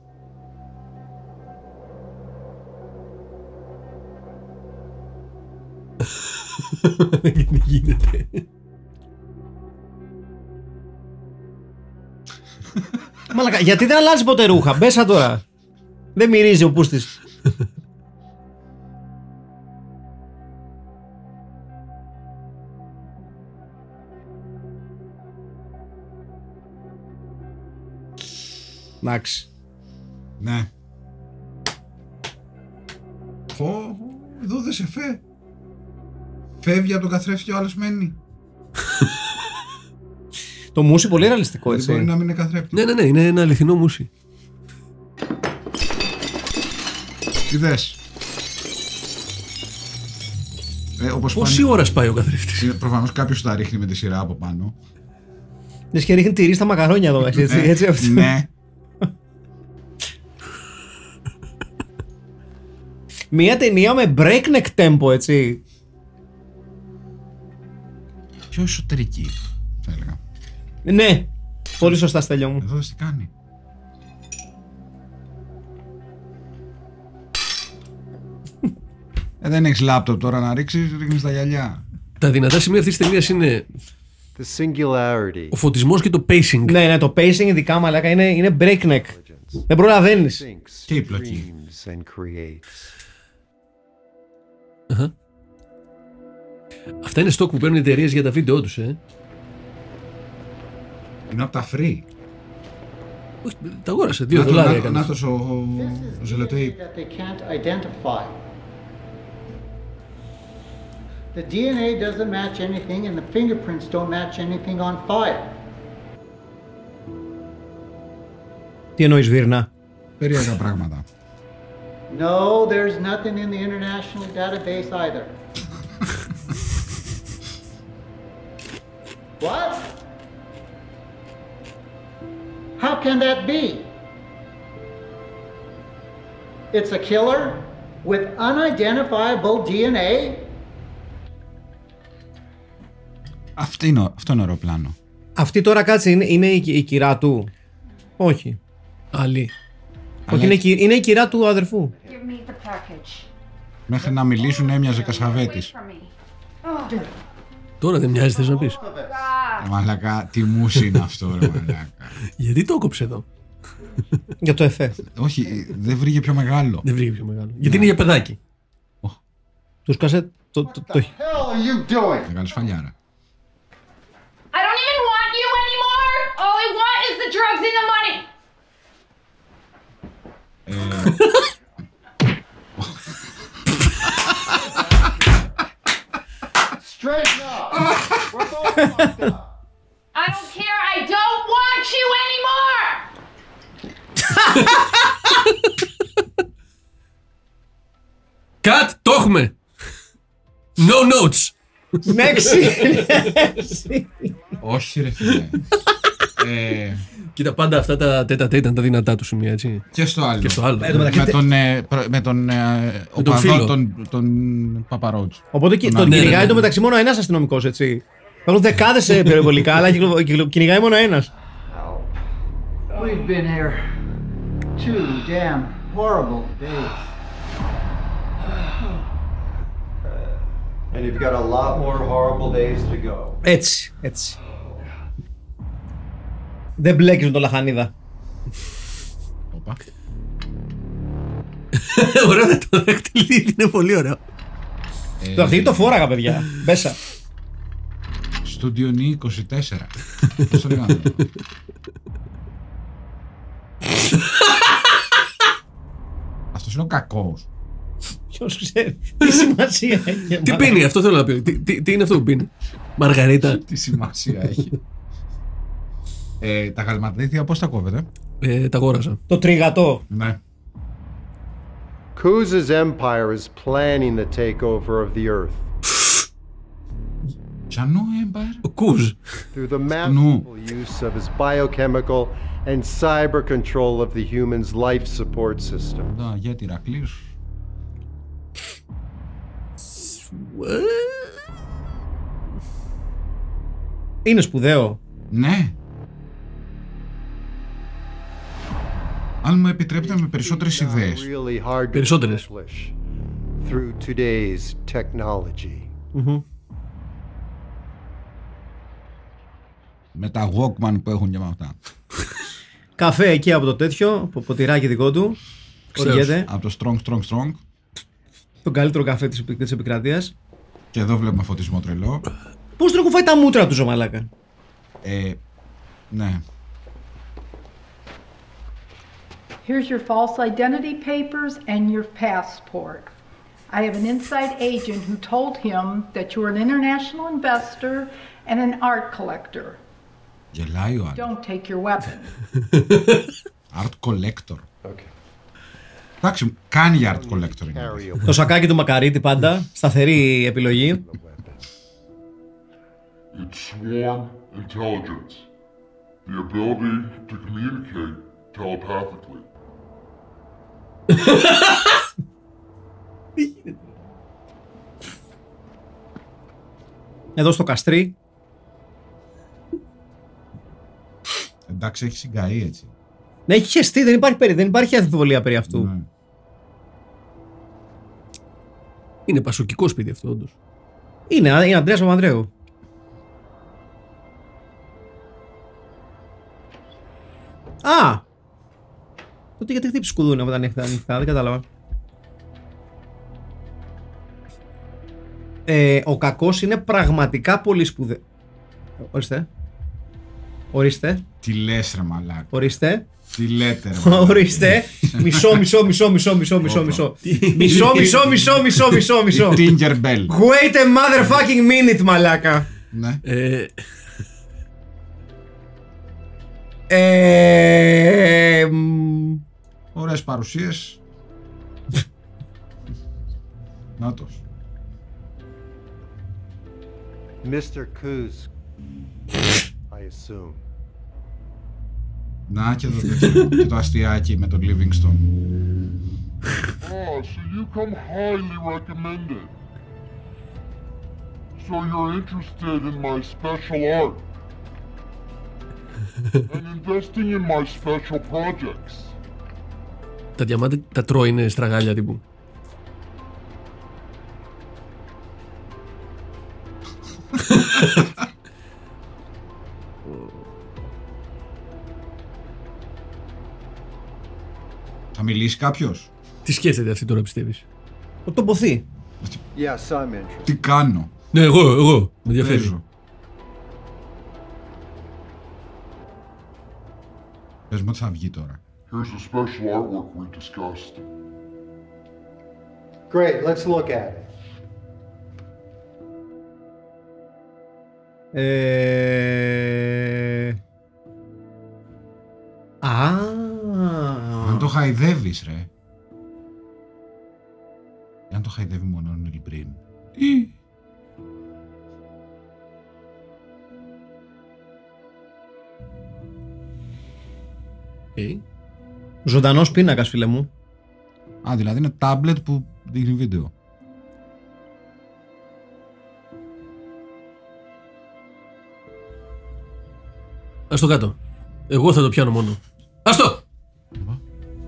Δεν γίνεται. Μαλακα, γιατί δεν αλλάζει ποτέ ρούχα, μπέσα τώρα. Δεν μυρίζει ο πούστης. Μάξ. Ναι. Ω, εδώ δεν σε φε. Φεύγει από τον καθρέφτη και ο άλλος μένει. Το μουσι πολύ ρεαλιστικό, έτσι. Μπορεί να μην είναι καθρέφτη. Ναι, ναι, ναι, είναι ένα αληθινό μουσι. Τι δες. Ε, όπως Πόση πάνε... ώρα σπάει ο καθρέφτης. Προφανώς κάποιος τα ρίχνει με τη σειρά από πάνω. Δες και ρίχνει τυρί στα μακαρόνια εδώ, έτσι, έτσι, έτσι, έτσι. Ναι. Μία ταινία με breakneck tempo, έτσι. Πιο εσωτερική, θα έλεγα. Ναι, πολύ σωστά, Στέλιο μου. Εδώ δεν τι κάνει. ε, δεν έχεις λάπτοπ τώρα να ρίξεις, ρίχνεις τα γυαλιά. Τα δυνατά σημεία αυτής της ταινίας είναι... The singularity. Ο φωτισμός και το pacing. Ναι, ναι, το pacing ειδικά, μαλάκα, είναι, είναι breakneck. Δεν προλαβαίνεις. Και η πλοκή. Uh-huh. Αυτά είναι στόκ που παίρνουν οι εταιρείες για τα βίντεο τους, ε. Είναι από τα free. Όχι, τα αγόρασε, δύο δολάρια έκανε. Να το ο ζελοτέιπ. The ντι εν έι doesn't match anything and the fingerprints don't match anything on file. Τι εννοείς, Βίρνα? Περίεργα πράγματα. No, there's nothing in the international database either. What? How can that be? It's a killer with unidentifiable ντι εν έι. Αυτό είναι, αυτό είναι αεροπλάνο. Αυτή τώρα κάτσε, είναι, είναι η, η κυρά του. Όχι. Άλλη. Όχι, είναι, είναι η κυρά του αδερφού. Μέχρι να μιλήσουν έμοιαζε Κασαβέτης. Τώρα δεν μοιάζει, θες να πεις. Μαλακά, τι μουσι είναι αυτό, ρε μαλακά. Γιατί το έκοψε εδώ. Για το εφέ. Όχι, δεν βρήκε πιο μεγάλο. Δεν βρήκε πιο μεγάλο. Γιατί είναι για παιδάκι. Τους κασέτ. Το έχει. Θα κάνεις φαλιάρα. I don't even want you anymore. All I want is the drugs and the money. Straighten up. We're both fucked up. I don't care. I don't want you anymore. Cut. Το έχουμε. No notes. Μέξι. Όχι, ρε φίλε. ε... Κοίτα, πάντα αυτά τα τέταρτα ήταν τα δυνατά του σημεία, έτσι. Και στο άλλο. Και στο άλλο. Ε, με, και... τον, ε, με τον ε, οπαδό, τον, τον Παπαρότζ. Οπότε τον, τον ναι, κυνηγάει, ναι, ναι, το μεταξύ μόνο ένας αστυνομικός, έτσι. Υπάρχουν δεκάδες περιβολικά, αλλά κυνηγάει μόνο ένας. We've been here two damn horrible days. And you've got a lot more horrible days to go. Έτσι, έτσι. Δεν μπλέκεις με τον Λαχανίδα. Οπα. Ωραίο να το δαχτυλίδι, είναι πολύ ωραίο. Το δαχτυλίδι το φόραγα, παιδιά. Μπέσα. στο Διονύη είκοσι τέσσερα. Πώς το λέγανε. Αυτός είναι ο κακός. Ποιος ξέρει. Τι σημασία έχει. Τι πίνει, αυτό θέλω να πει. Τι, τι, τι είναι αυτό που πίνει. Μαργαρίτα. Τι σημασία έχει. Ε, τα γαλματίδια πώς τα κόβετε. Ε, τα αγόρασα. Το τριγατό. Ναι. Kuz's empire is planning the takeover of the earth. Chano empire? Kuz. Through the masterful use of his biochemical and cyber control of the human's life support system. Da, γιατί Ηρακλής. Είναι σπουδαίο. Ναι. Αν μου επιτρέπετε με περισσότερες ιδέες. Περισσότερες. Mm-hmm. Με τα Walkman που έχουν και με αυτά. Καφέ εκεί από το τέτοιο, ποτηράκι δικό του. Ξηγέται. Από το Strong Strong Strong. Τον καλύτερο καφέ της επικρατείας. Και εδώ βλέπουμε φωτισμό τρελό. Πώς τον έχουν φάει τα μούτρα του ζωμαλάκα. Ε, ναι. Here's your false identity papers and your passport. I have an inside agent who told him that you're an international investor and an art collector. Γελάει ο άλλος. Don't take your weapon. Art collector. Okay. Εντάξει, κάνει για art collector. Το σακάκι του Μακαρίτη πάντα, σταθερή επιλογή. It's sworn intelligence. The ability to communicate telepathically. Εδώ στο καστρί. Εντάξει, έχει συγκαεί έτσι. Ναι, έχει χεστεί, δεν υπάρχει, περί, δεν υπάρχει αμφιβολία περί αυτού. Ναι. Είναι πασοκικό σπίτι αυτό, όντως. Είναι, είναι Αντρέας Παπανδρέου. Α! Τότε γιατί χτύπησε σκουδούνι από τα νύχτα, νύχτα, δεν κατάλαβα. Ε, ο κακός είναι πραγματικά πολύ σπουδαίο. Ορίστε. Ορίστε. Τι λες ρε μαλάκα. Ορίστε. Τι λέτε ρε μαλάκα. Ορίστε. Μισό, μισό, μισό, μισό, μισό, μισό, μισό. Μισό, μισό, μισό, μισό, μισό, μισό. Tinker Bell. Wait a motherfucking minute μαλάκα. Ναι. Ε... Ε... Ωραίες παρουσίες. Νάτος. Mister Kuz, I assume. Να και το, και το αστιάκι με τον Livingston. Oh, so you come highly recommended. So you're interested in my special art and investing in my special projects. Τα διαμάτια τα τρώει, είναι στραγάλια τύπου. Θα μιλήσει κάποιος. Τι σκέφτεται αυτή τώρα πιστεύεις. Ο τομποθεί. Yes, I'm interested. Τι κάνω. Ναι, εγώ, εγώ. Με ενδιαφέρει. Πες μου ότι θα βγει τώρα. Here's the special artwork we discussed. Great, let's look at it. Ε... Α, αν το χαϊδεύεις ρε. Αν το χαϊδεύει μόνο ο Νίλ Μπριν. Ή... Ε. Ζωντανός πίνακας φίλε μου. Α, δηλαδή είναι τάμπλετ που δείχνει βίντεο. Ας το κάτω. Εγώ θα το πιάνω μόνο. Ας το! Mm-hmm.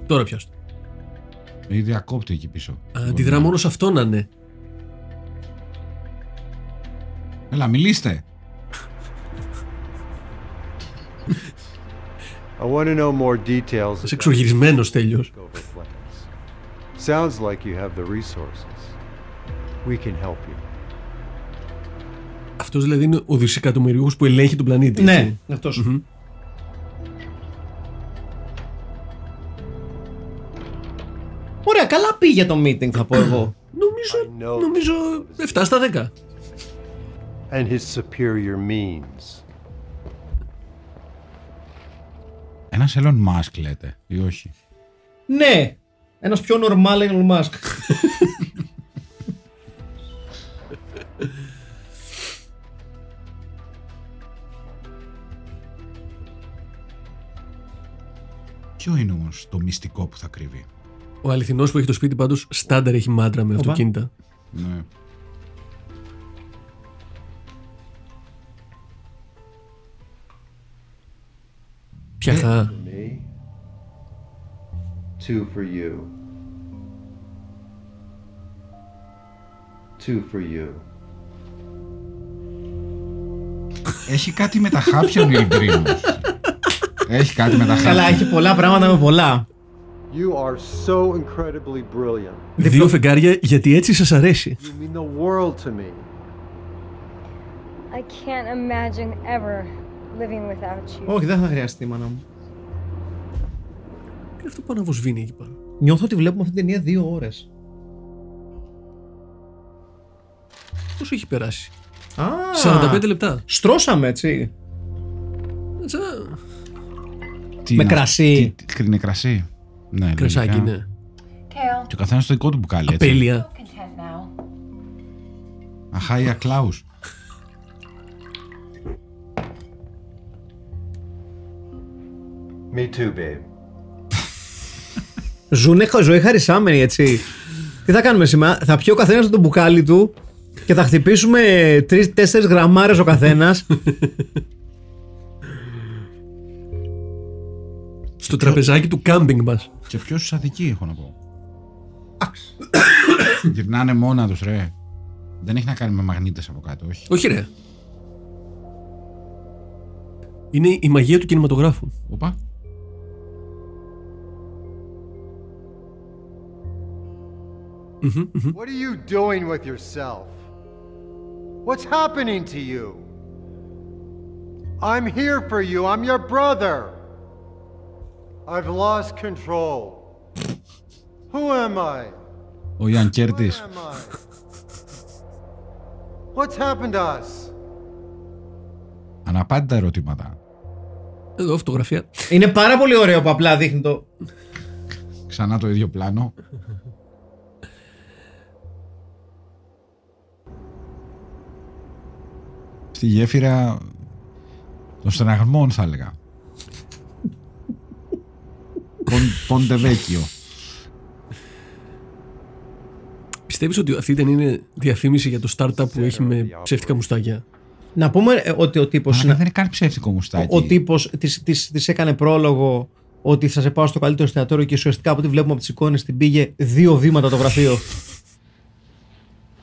Τώρα πιάστο. Ή διακόπτει εκεί πίσω. Αντιδρά μόνο σε αυτό να είναι. Έλα, μιλήστε. I want to know more details. Είσαι εξοργισμένος τέλειος. Sounds like you have the resources. We can help you. Αυτός δηλαδή είναι ο δισεκατομμυριούχος που ελέγχει τον πλανήτη. Ναι, έτσι. Αυτός. Mm-hmm. Ωραία, καλά πήγε το meeting, θα πω εγώ. Νομίζω, νομίζω επτά στα δέκα. And his superior means. Ένας Elon Musk λέτε, ή όχι? Ναι, ένας πιο normal Elon Musk. Ποιο είναι όμως το μυστικό που θα κρύβει? Ο αληθινός που έχει το σπίτι πάντως στάνταρ έχει μάντρα με αυτοκίνητα. Ναι. Ποια θα? Two for you. Two for you. Έχει κάτι με τα χάπια Neil Breen. Έχει κάτι με τα χάπια. Καλά, έχει πολλά πράγματα με πολλά. You are so incredibly brilliant. Δύο φεγγάρια, γιατί έτσι σας αρέσει. You mean the world to me. I can't imagine ever living without you. Όχι, δεν θα χρειαστεί, μάνα μου. Τι είναι αυτό που αναβοσβήνει εκεί πάνω? Νιώθω ότι βλέπουμε αυτή την ταινία δύο ώρες. Πώς έχει περάσει? Α, σαράντα πέντε λεπτά. Στρώσαμε, έτσι. Έτσι. Με κρασί. Με κρασί. Ναι, κρασάκι, ναι. Και ο καθένας στο δικό του μπουκάλι, έτσι. Απέλεια. Αχάια Κλάους. Me too, babe. Ζουνε ζωή χαρισάμενη, έτσι. Τι θα κάνουμε σήμερα? Θα πιει ο καθένας το μπουκάλι του και θα χτυπήσουμε τρεις-τέσσερις γραμμάρες ο καθένας. Στο τραπεζάκι του κάμπινγκ μας. Και ποιος τους αδικεί, έχω να πω. Άξ. Γυρνάνε μόνα τους, ρε. Δεν έχει να κάνει με μαγνήτες από κάτω, όχι. Όχι, ρε. Είναι η μαγεία του κινηματογράφου. Οπα. What are you doing with yourself? What's happening to you? I'm here for you. I'm your brother. I've lost control. Who am I? Ο Ιαν Κέρτης. What's happened to us? Αναπάντητα ερωτήματα. Εδώ φωτογραφία. Είναι πάρα πολύ ωραίο που απλά δείχνει το... Ξανά το ίδιο πλάνο. Στη γέφυρα των στεναγμών, θα έλεγα. Ποντεβέκιο. Πιστεύεις ότι αυτή δεν είναι διαφήμιση για το startup που έχει με ψεύτικα μουστάκια? Να πούμε ότι ο τύπος... Αλλά δεν είναι καν ψεύτικο μουστάκι. Ο τύπος της έκανε πρόλογο ότι θα σε πάω στο καλύτερο εστιατόριο και ουσιαστικά από ό,τι βλέπουμε από τις εικόνες την πήγε δύο βήματα το γραφείο.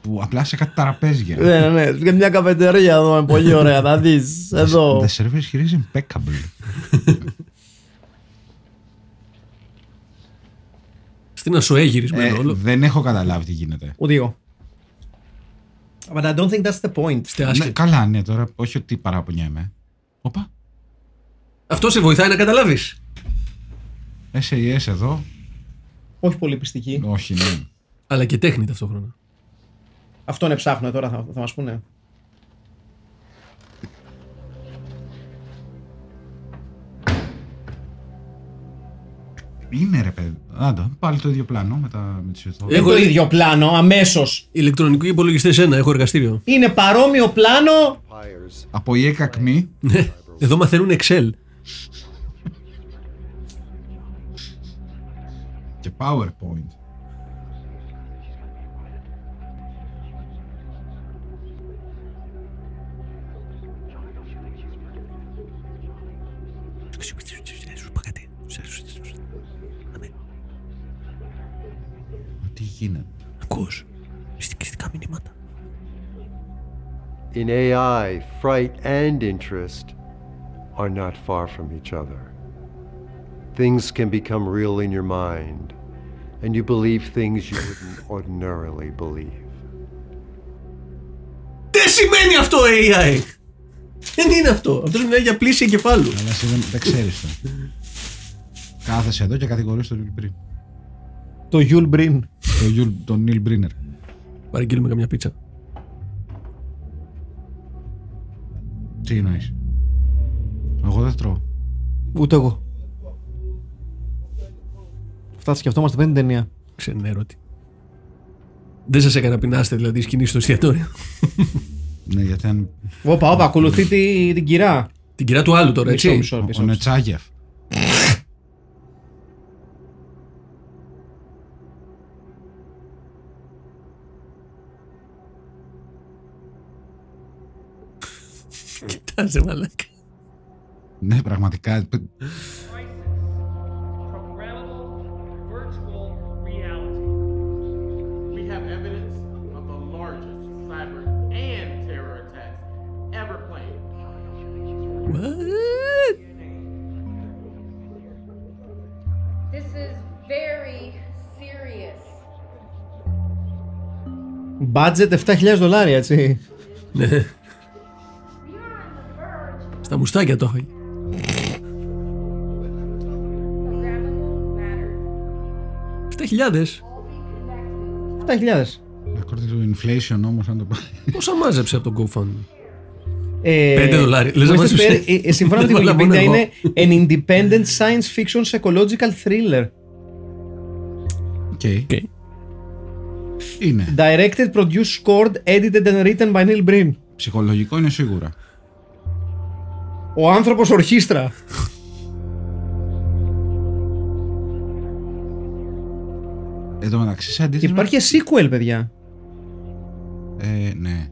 Που απλά σε κάτι ταραπέζια. Ναι, ναι, και μια καφετερία εδώ είναι πολύ ωραία, θα δεις εδώ. The service here is impeccable. Στην ασοέγυρισμένο ε, όλο. Δεν έχω καταλάβει τι γίνεται. Ούτε εγώ. But I don't think that's the point. Ναι, καλά, ναι, τώρα όχι ότι παραπονιέμαι. Όπα. Αυτό σε βοηθάει να καταλάβεις. Ες έι ες εδώ. Όχι πολύ πιστική. Όχι, ναι. Αλλά και τέχνη ταυτόχρονα. Αυτό είναι ψάχνω τώρα, θα, θα μας πούνε. Είναι ρε παιδί, άντα, πάλι το ίδιο πλάνο με, τα... με τις οθόνες. Έχω το ίδιο πλάνο, αμέσως. Ηλεκτρονικοί υπολογιστές ένα, έχω εργαστήριο. Είναι παρόμοιο πλάνο. Από η ΕΚΑΚΜΗ. Ναι, εδώ μαθαίνουν Excel. Και PowerPoint. Είναι. Ακούς μυστικά μηνύματα. In έι άι, fright and interest are not far from each other. Things can become real in your mind, and you believe things you wouldn't ordinarily believe. This σημαίνει αυτό έι άι. Δεν είναι αυτό. Αυτός μιλάει για πλήση εγκεφάλου. Αλλά εσύ δεν ξέρεις το. Κάθεσαι εδώ και κατηγορείς τον Neil Breen. Το Neil Breen. Τον Neil Breen. Παραγγείλουμε καμιά πίτσα. Τι εννοείς? Εγώ δεν τρώω. Ούτε εγώ. Αυτά σκεφτόμαστε πριν την ταινία. Ξενέρωτη. Δεν σας έκανα πεινάστε δηλαδή σκηνή στο εστιατόριο? Ναι, γιατί αν... Όπα, όπα, ακολουθεί τη, την κυρά. Την κυρά του άλλου τώρα, έτσι. Μισό, μισό, μισό. Ο Νετσάγεφ. Κοιτάζε μαλάκα. Ναι, πραγματικά. What? This is very serious. Budget επτά χιλιάδες δολάρια, έτσι. Ναι. Στα μουστάκια το είχα. επτά χιλιάδες. επτά χιλιάδες. According to inflation όμως, αν το πάει. Πόσα μάζεψε από τον GoFundMe? πέντε δολάρια. Σύμφωνα με την Wikipedia είναι an independent science fiction psychological thriller. Okay. Είναι. Directed, produced, scored, edited and written by Neil Breen. Ψυχολογικό είναι σίγουρα. Ο άνθρωπος ορχήστρα. Εδώ μεταξύ σε αντίθεση. Υπάρχει sequel, παιδιά. Ε, ναι.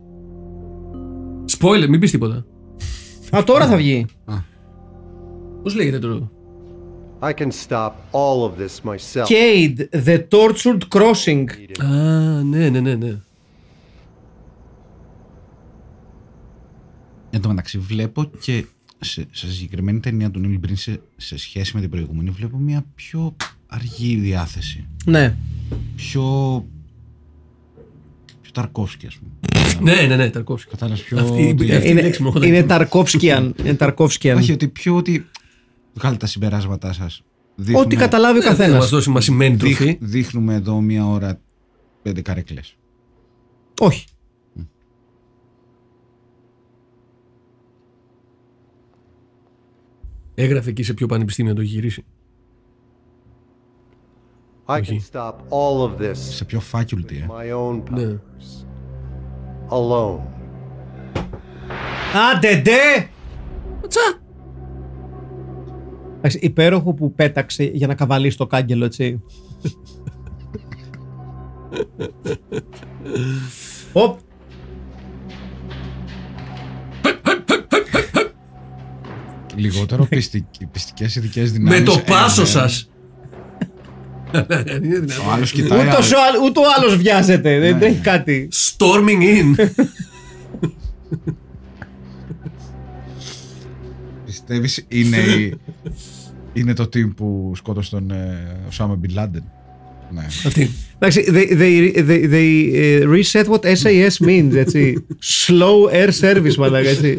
Spoiler, μην πεις τίποτα. Α, τώρα θα βγει. Πώς λέγεται τώρα? I can stop all of this myself. Cade, the tortured crossing. Α, ναι, ναι, ναι, ναι. Εν τω μεταξύ βλέπω και σε, σε συγκεκριμένη ταινία του Neil Breen σε, σε σχέση με την προηγούμενη βλέπω μια πιο αργή διάθεση. Ναι. Πιο... Ταρκόφσκι, ας πούμε. Ναι, ναι, ναι, Ταρκόφσκι. Κατάλαβες πιο... Είναι Ταρκόφσκιαν. Είναι Ταρκόφσκιαν. Όχι, ότι πιο ότι... Βγάλτε τα συμπεράσματά σας. Ό,τι καταλάβει ο καθένας. Μας δώσει μασημένη τροφή. Δείχνουμε εδώ μία ώρα πέντε καρέκλες. Όχι. Έγραφε εκεί σε ποιο πανεπιστήμιο το έχει γυρίσει. I can stop all of this. Σε ποιο faculty, ε? My own powers. Alone. Άντε ντε! Τσα! Εντάξει, υπέροχο που πέταξε για να καβαλεί στο κάγκελο, έτσι. Οπ! Λιγότερο πιστικές ειδικές δυνάμεις. Με το πάσο σας! Ο άλλος κοιτάει, ούτε ο άλλος βιάζεται, δεν τρέχει κάτι. Storming in. Πιστεύεις είναι το team που σκότωσε τον Osama Bin Laden? Ναι. Εντάξει, they reset what ες έι ες means, έτσι. Slow air service, μάλλον, έτσι.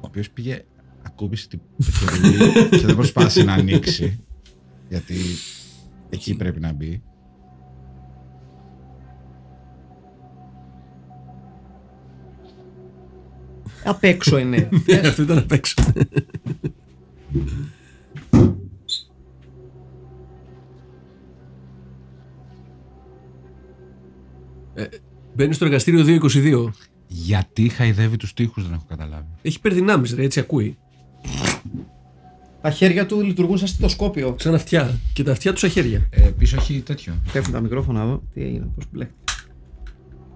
Ο οποίος πήγε... Κούμπησε την πετρολή και δεν προσπάθησε να ανοίξει, γιατί εκεί πρέπει να μπει. Απ' έξω είναι. Αυτό ήταν απ' έξω. Μπαίνει στο εργαστήριο δύο είκοσι δύο. Γιατί χαϊδεύει τους τοίχους δεν έχω καταλάβει. Έχει υπερδυνάμεις, ρε, έτσι ακούει. Τα χέρια του λειτουργούν σαν στιθοσκόπιο. Σαν αυτιά. Και τα αυτιά του σαν χέρια. Ε, πίσω έχει τέτοιο. Πέφτουν τα μικρόφωνα εδώ. Τι έγινε, πώς μπλέχτηκε.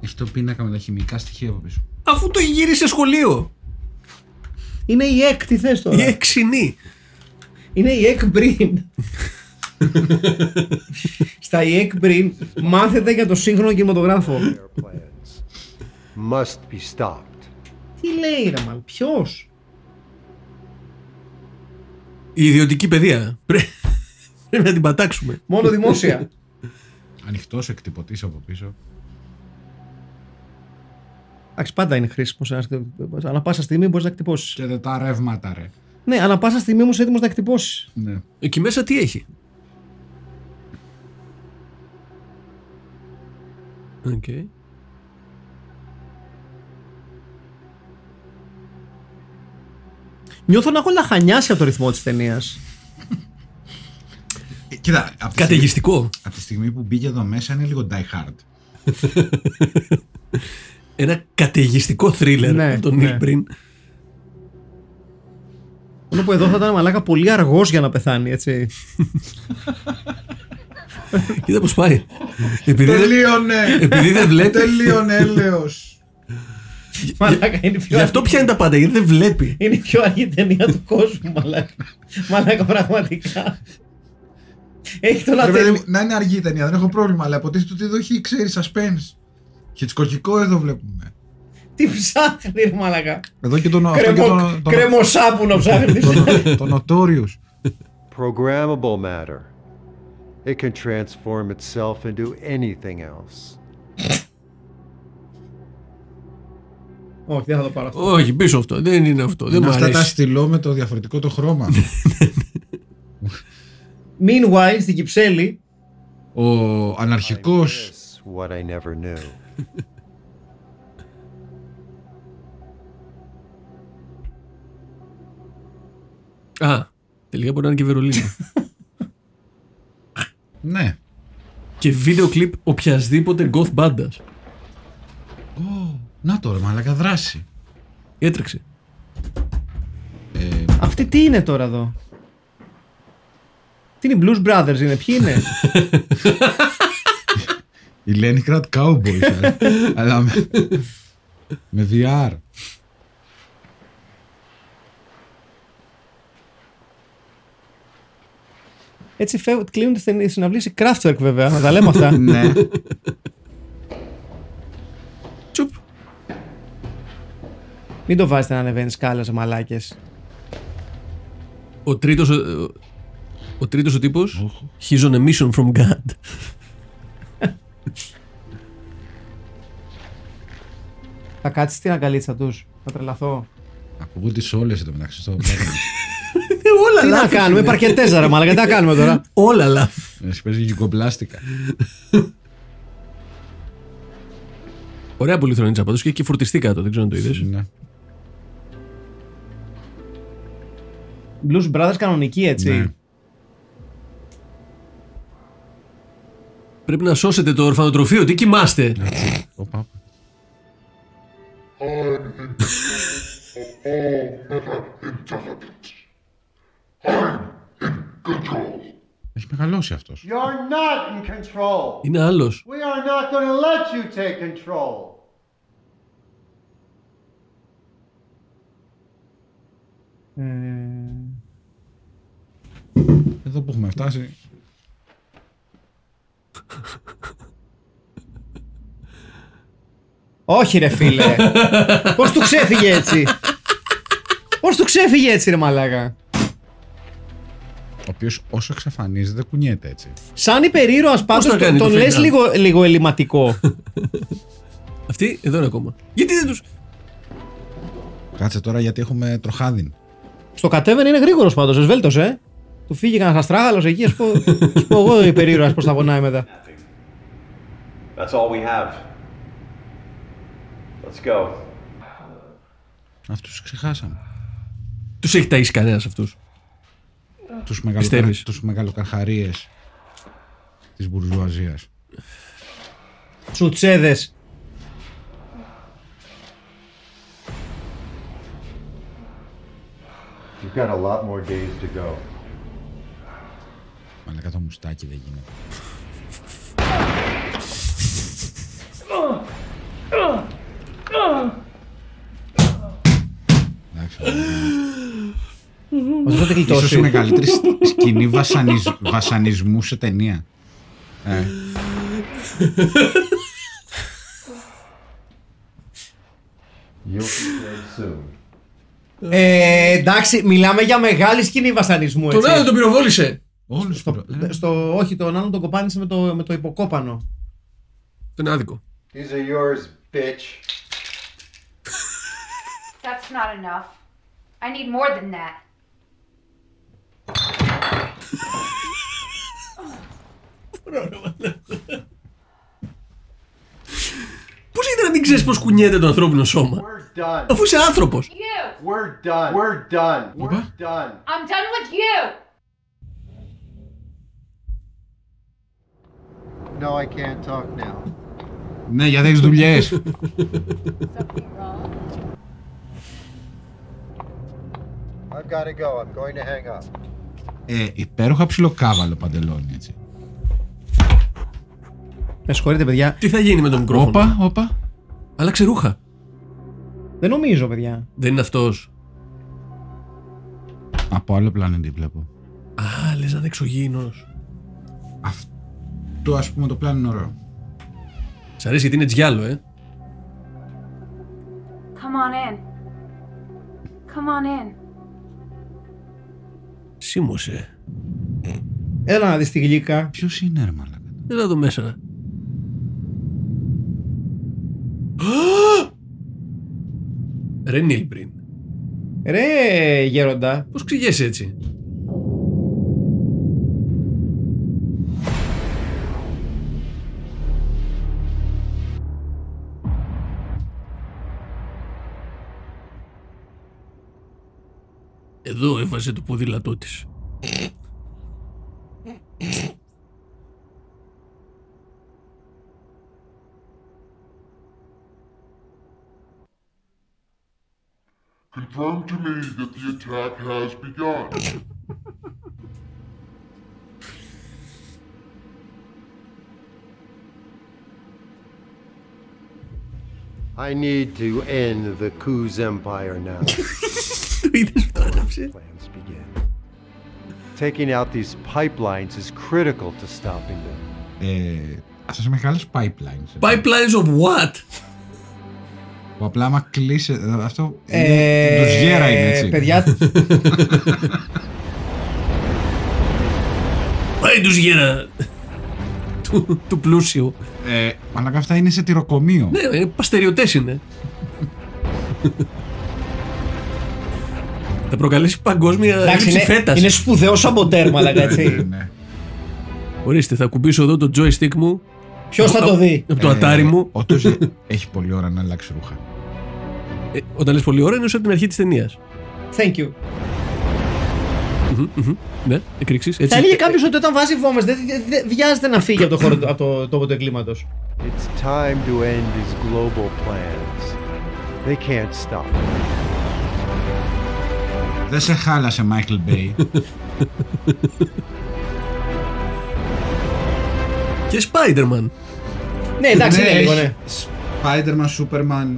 Έχει το πίνακα με τα χημικά στοιχεία από πίσω. Αφού το γύρισε σχολείο. Είναι η ΕΚ, τι θες τώρα. Η ΕΚ Ξινή. Είναι η ΕΚ Μπριν. Στα η ΕΚ Μπριν μάθετε για το σύγχρονο κινηματογράφο. Must be stopped. Τι λέει ρε μαλ, ποιος? Η ιδιωτική παιδεία. Πρέπει να την πατάξουμε. Μόνο δημόσια. ανοιχτός ο εκτυπωτής από πίσω. Εντάξει, πάντα είναι χρήσιμο. Ανά πάσα στιγμή μπορείς να εκτυπώσεις. Και τα ρεύματα, ρε. Ναι, ανά πάσα στιγμή όμως έτοιμος να εκτυπώσεις. Ναι. Εκεί μέσα τι έχει. Οκ. Okay. Νιώθω να έχω λαχανιάσει από το ρυθμό της ταινίας. Κοίτα, από καταιγιστικό. Στιγμή, από τη στιγμή που μπήκε εδώ μέσα είναι λίγο die hard. Ένα καταιγιστικό thriller, ναι, από τον Neil Breen. Μόνο που εδώ θα ήταν μαλάκα πολύ αργός για να πεθάνει, έτσι. Κοίτα πώς πάει. Επειδή τελείωνε. Επειδή δεν βλέπει. Τελείωνε έλεος. Μαλάκα, είναι πιο γι' αυτό πιάνει τα πάντα, γιατί δεν βλέπει. Είναι η πιο αργή ταινία του κόσμου, μαλάκα. Μαλάκα, πραγματικά. Έχει το να, τελει... να είναι αργή η ταινία, δεν έχω πρόβλημα, αλλά αποτίθεται ότι εδώ έχει, ξέρει, suspense. Χιτσκοκικό εδώ βλέπουμε. Τι ψάχνει, ρε μαλάκα. Εδώ και τον Κρεμο... κρεμοσάπουνο ψάχνει. Το Notorious. Programmable matter. It can transform itself into anything else. Όχι, δεν θα το πάρω αυτό. Όχι, πίσω αυτό. Δεν είναι αυτό. Είναι δεν μου αρέσει. Αυτά τα στυλό με το διαφορετικό το χρώμα. Meanwhile, στην Κυψέλη. Ο αναρχικός. What I never knew. Α, τελικά μπορεί να είναι και Βερολίνο. Ναι. Και βίντεο κλιπ οποιασδήποτε goth μπάντας. Oh, να το ρε μαλάκα, δράση. Έτρεξε. Ε, αυτή τι είναι τώρα εδώ. Τι είναι οι Blues Brothers είναι, ποιοι είναι. Η Leningrad Cowboys, αλλά με, με βι αρ. Έτσι φεύγουν, κλείνουν τις συναυλίες οι Kraftwerk βέβαια, να τα λέμε αυτά. Ναι. Τσουπ. Μην το βάζετε να ανεβαίνει σκάλες, μαλάκες. Ο τρίτος, ο, ο τρίτος ο τύπος, oh. He's on a mission from God. Θα κάτσεις στην αγκαλίτσα τους, θα τρελαθώ. Ακούγονται σε όλες εδώ μεταξύ στο πράγμα. Τι να κάνουμε, παρκετέζα ρε μάλλον, τι να κάνουμε τώρα. Όλα λάθη. Να σου παίζει γυκοπλάστικα. Ωραία πολυθρονίτσα πάντως και φορτιστεί κάτω, δεν ξέρω αν το είδες. Blues Brothers κανονική έτσι. Πρέπει να σώσετε το ορφανοτροφείο, τι κοιμάστε. Έχει μεγαλώσει αυτός. Είναι άλλος. Εδώ που έχουμε φτάσει. Όχι ρε φίλε. Πώς του ξέφυγε έτσι. Πώς του ξέφυγε έτσι ρε μαλάκα. Ο οποίος όσο εξαφανίζεται δεν κουνιέται έτσι. Σαν υπερήρωας πάντως τον το λες λίγο, λίγο ελληματικό. Αυτή εδώ είναι ακόμα. Γιατί δεν τους... Κάτσε τώρα γιατί έχουμε τροχάδιν. Στο κατέβαινε είναι γρήγορος πάντως, εσβέλτος ε. Του φύγει κανένας αστράγαλος εκεί, ας πω, ας πω εγώ υπερήρωας πώς θα πονάει μετά. That's all we have. Let's go. Αυτούς ξεχάσαμε. Τους έχει ταΐσει κανένας αυτούς. Τους, μεγαλοκαρ... τους μεγαλοκαρχαρίες της μπουρζουαζίας. Τσουτσέδες. You've got a lot more days to go. Μαλάκα το μουστάκι δεν γίνεται. Ίσως η μεγαλύτερη σκηνή βασανισ... βασανισμού σε ταινία. Ε. ε, εντάξει, μιλάμε για μεγάλη σκηνή βασανισμού. Τον άλλο τον πυροβόλησε. Όλους στο, προ... στο, ε. στο, όχι, τον άλλον τον κοπάνισε με το, με το υποκόπανο. Τον άδικο. These are yours, bitch. That's not enough. I need more than that. Πώς γίνεται να μην ξέρεις πώς κουνιέται το ανθρώπινο σώμα, αφού είσαι άνθρωπος. We're done. We're done. We're done. I'm done with you. No, I can't talk now. Ναι, γιατί έχεις δουλειές. I've got to go. I'm going to hang up. Ε, υπέροχα ψιλοκάβαλο παντελόνι, έτσι. Με συγχωρείτε, παιδιά. Τι θα γίνει με τον μικρόφωνο. Όπα, όπα. Άλλαξε ρούχα. Δεν νομίζω, παιδιά. Δεν είναι αυτός. Από άλλο πλανήτη βλέπω. Α, λες να είναι εξωγήινος. Αυτό, ας πούμε, το πλάνο είναι ωραίο. Σ' αρέσει γιατί είναι τζιάλο, ε. Come on in. Come on in. Σίμωσε. Έλα να δεις τη γλύκα. Ποιος είναι, ρε μαλάκα. Έλα εδώ μέσα. Ρε Neil Breen. Ρε γέροντα. Πώς ξηγέσαι έτσι. Εδώ έβαζε το ποδήλατό της. Confirm to me that the attack has begun. I need to end the Kuz Empire now. Plans begin. Taking out these pipelines is critical to stopping them. Αυτές οι μεγάλες pipelines. Pipelines of what? Που απλά άμα κλείσει, αυτό ε, είναι ντουζιέρα είναι έτσι. Παιδιά. Πάει ντουζιέρα του, του πλούσιου. Ε, αλλά αυτά είναι σε τυροκομείο. Ναι, παστεριωτές είναι. Θα προκαλέσει παγκόσμια έλλειψη φέτας. Είναι σπουδαίο σαμποτέρ, μαλάκα, έτσι. Ορίστε, θα κουμπίσω εδώ το joystick μου. Ποιος θα το δει. Από το ατάρι μου. Ο Τούζε έχει πολλή ώρα να αλλάξει ρούχα. Όταν λες πολλή ώρα είναι όσο από την αρχή της ταινίας. Thank you. Ναι, εκρήξεις. Θα έλεγε κάποιος ότι όταν βάζει βόμβες δεν βιάζεται να φύγει από το χώρο, από το τόπο του εγκλήματος. It's time to end these global plans. They can't stop. Δεν σε χάλασε, Michael Bay. Και Spider-Man. Ναι, εντάξει, είναι λίγο, ναι. Spider-Man, Superman.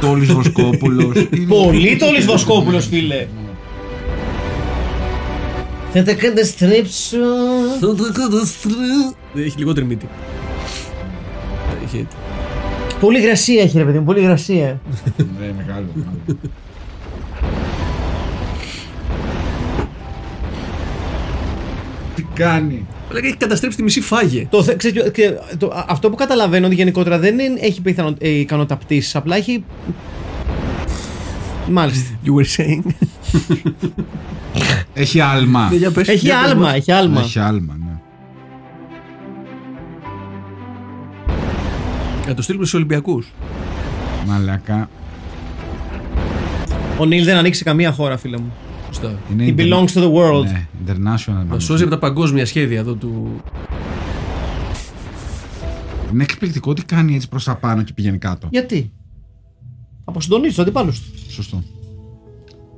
Τόλης Βοσκόπουλος. Πολύ Τόλης Βοσκόπουλος, φίλε. Θα τα κάνετε στρέψω. Θα τα κάνετε στρέψω. Έχει λιγότερη μύτη. Πολύ υγρασία έχει, ρε παιδί μου, πολύ υγρασία. Ναι, μεγάλο. Κάνει. Αλλά έχει καταστρέψει τη μισή φάγε. Το, ξέρεις, το, αυτό που καταλαβαίνω ότι γενικότερα δεν είναι, έχει πιθανο, ε, ικανότητα πτήσης, απλά έχει... Μάλιστα. You were saying. Έχει άλμα. Έχει άλμα, έχει άλμα. Έχει άλμα, ναι. Να το στείλουμε στους Ολυμπιακούς. Μαλάκα. Ο Νίλ δεν ανοίξει καμία χώρα, φίλε μου. He belongs to the world. Ναι, international. Μας σώζει από τα παγκόσμια σχέδια εδώ του. Είναι εκπληκτικό ότι κάνει έτσι προς τα πάνω και πηγαίνει κάτω. Γιατί? Αποσυντονίζει τους αντιπάλους του. Σωστό.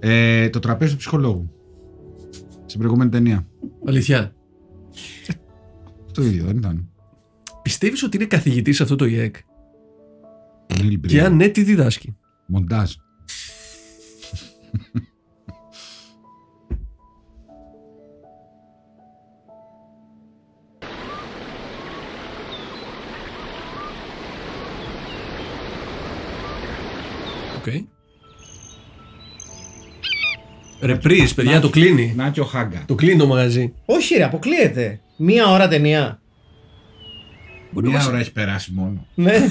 Ε, το τραπέζι του ψυχολόγου. Στην προηγούμενη ταινία. Αλήθεια. Το ίδιο δεν ήταν. Πιστεύεις ότι είναι καθηγητής αυτό το ΙΕΚ? Και αν ναι, τι διδάσκει? Μοντάζ. Okay. Ρεπρίζ, παιδιά, το κλείνει. Να και ο Χάγκα. Το κλείνει το μαγαζί. Όχι, ρε, αποκλείεται. Μία ώρα ταινία. Μία ώρα έχει περάσει μόνο. Ναι.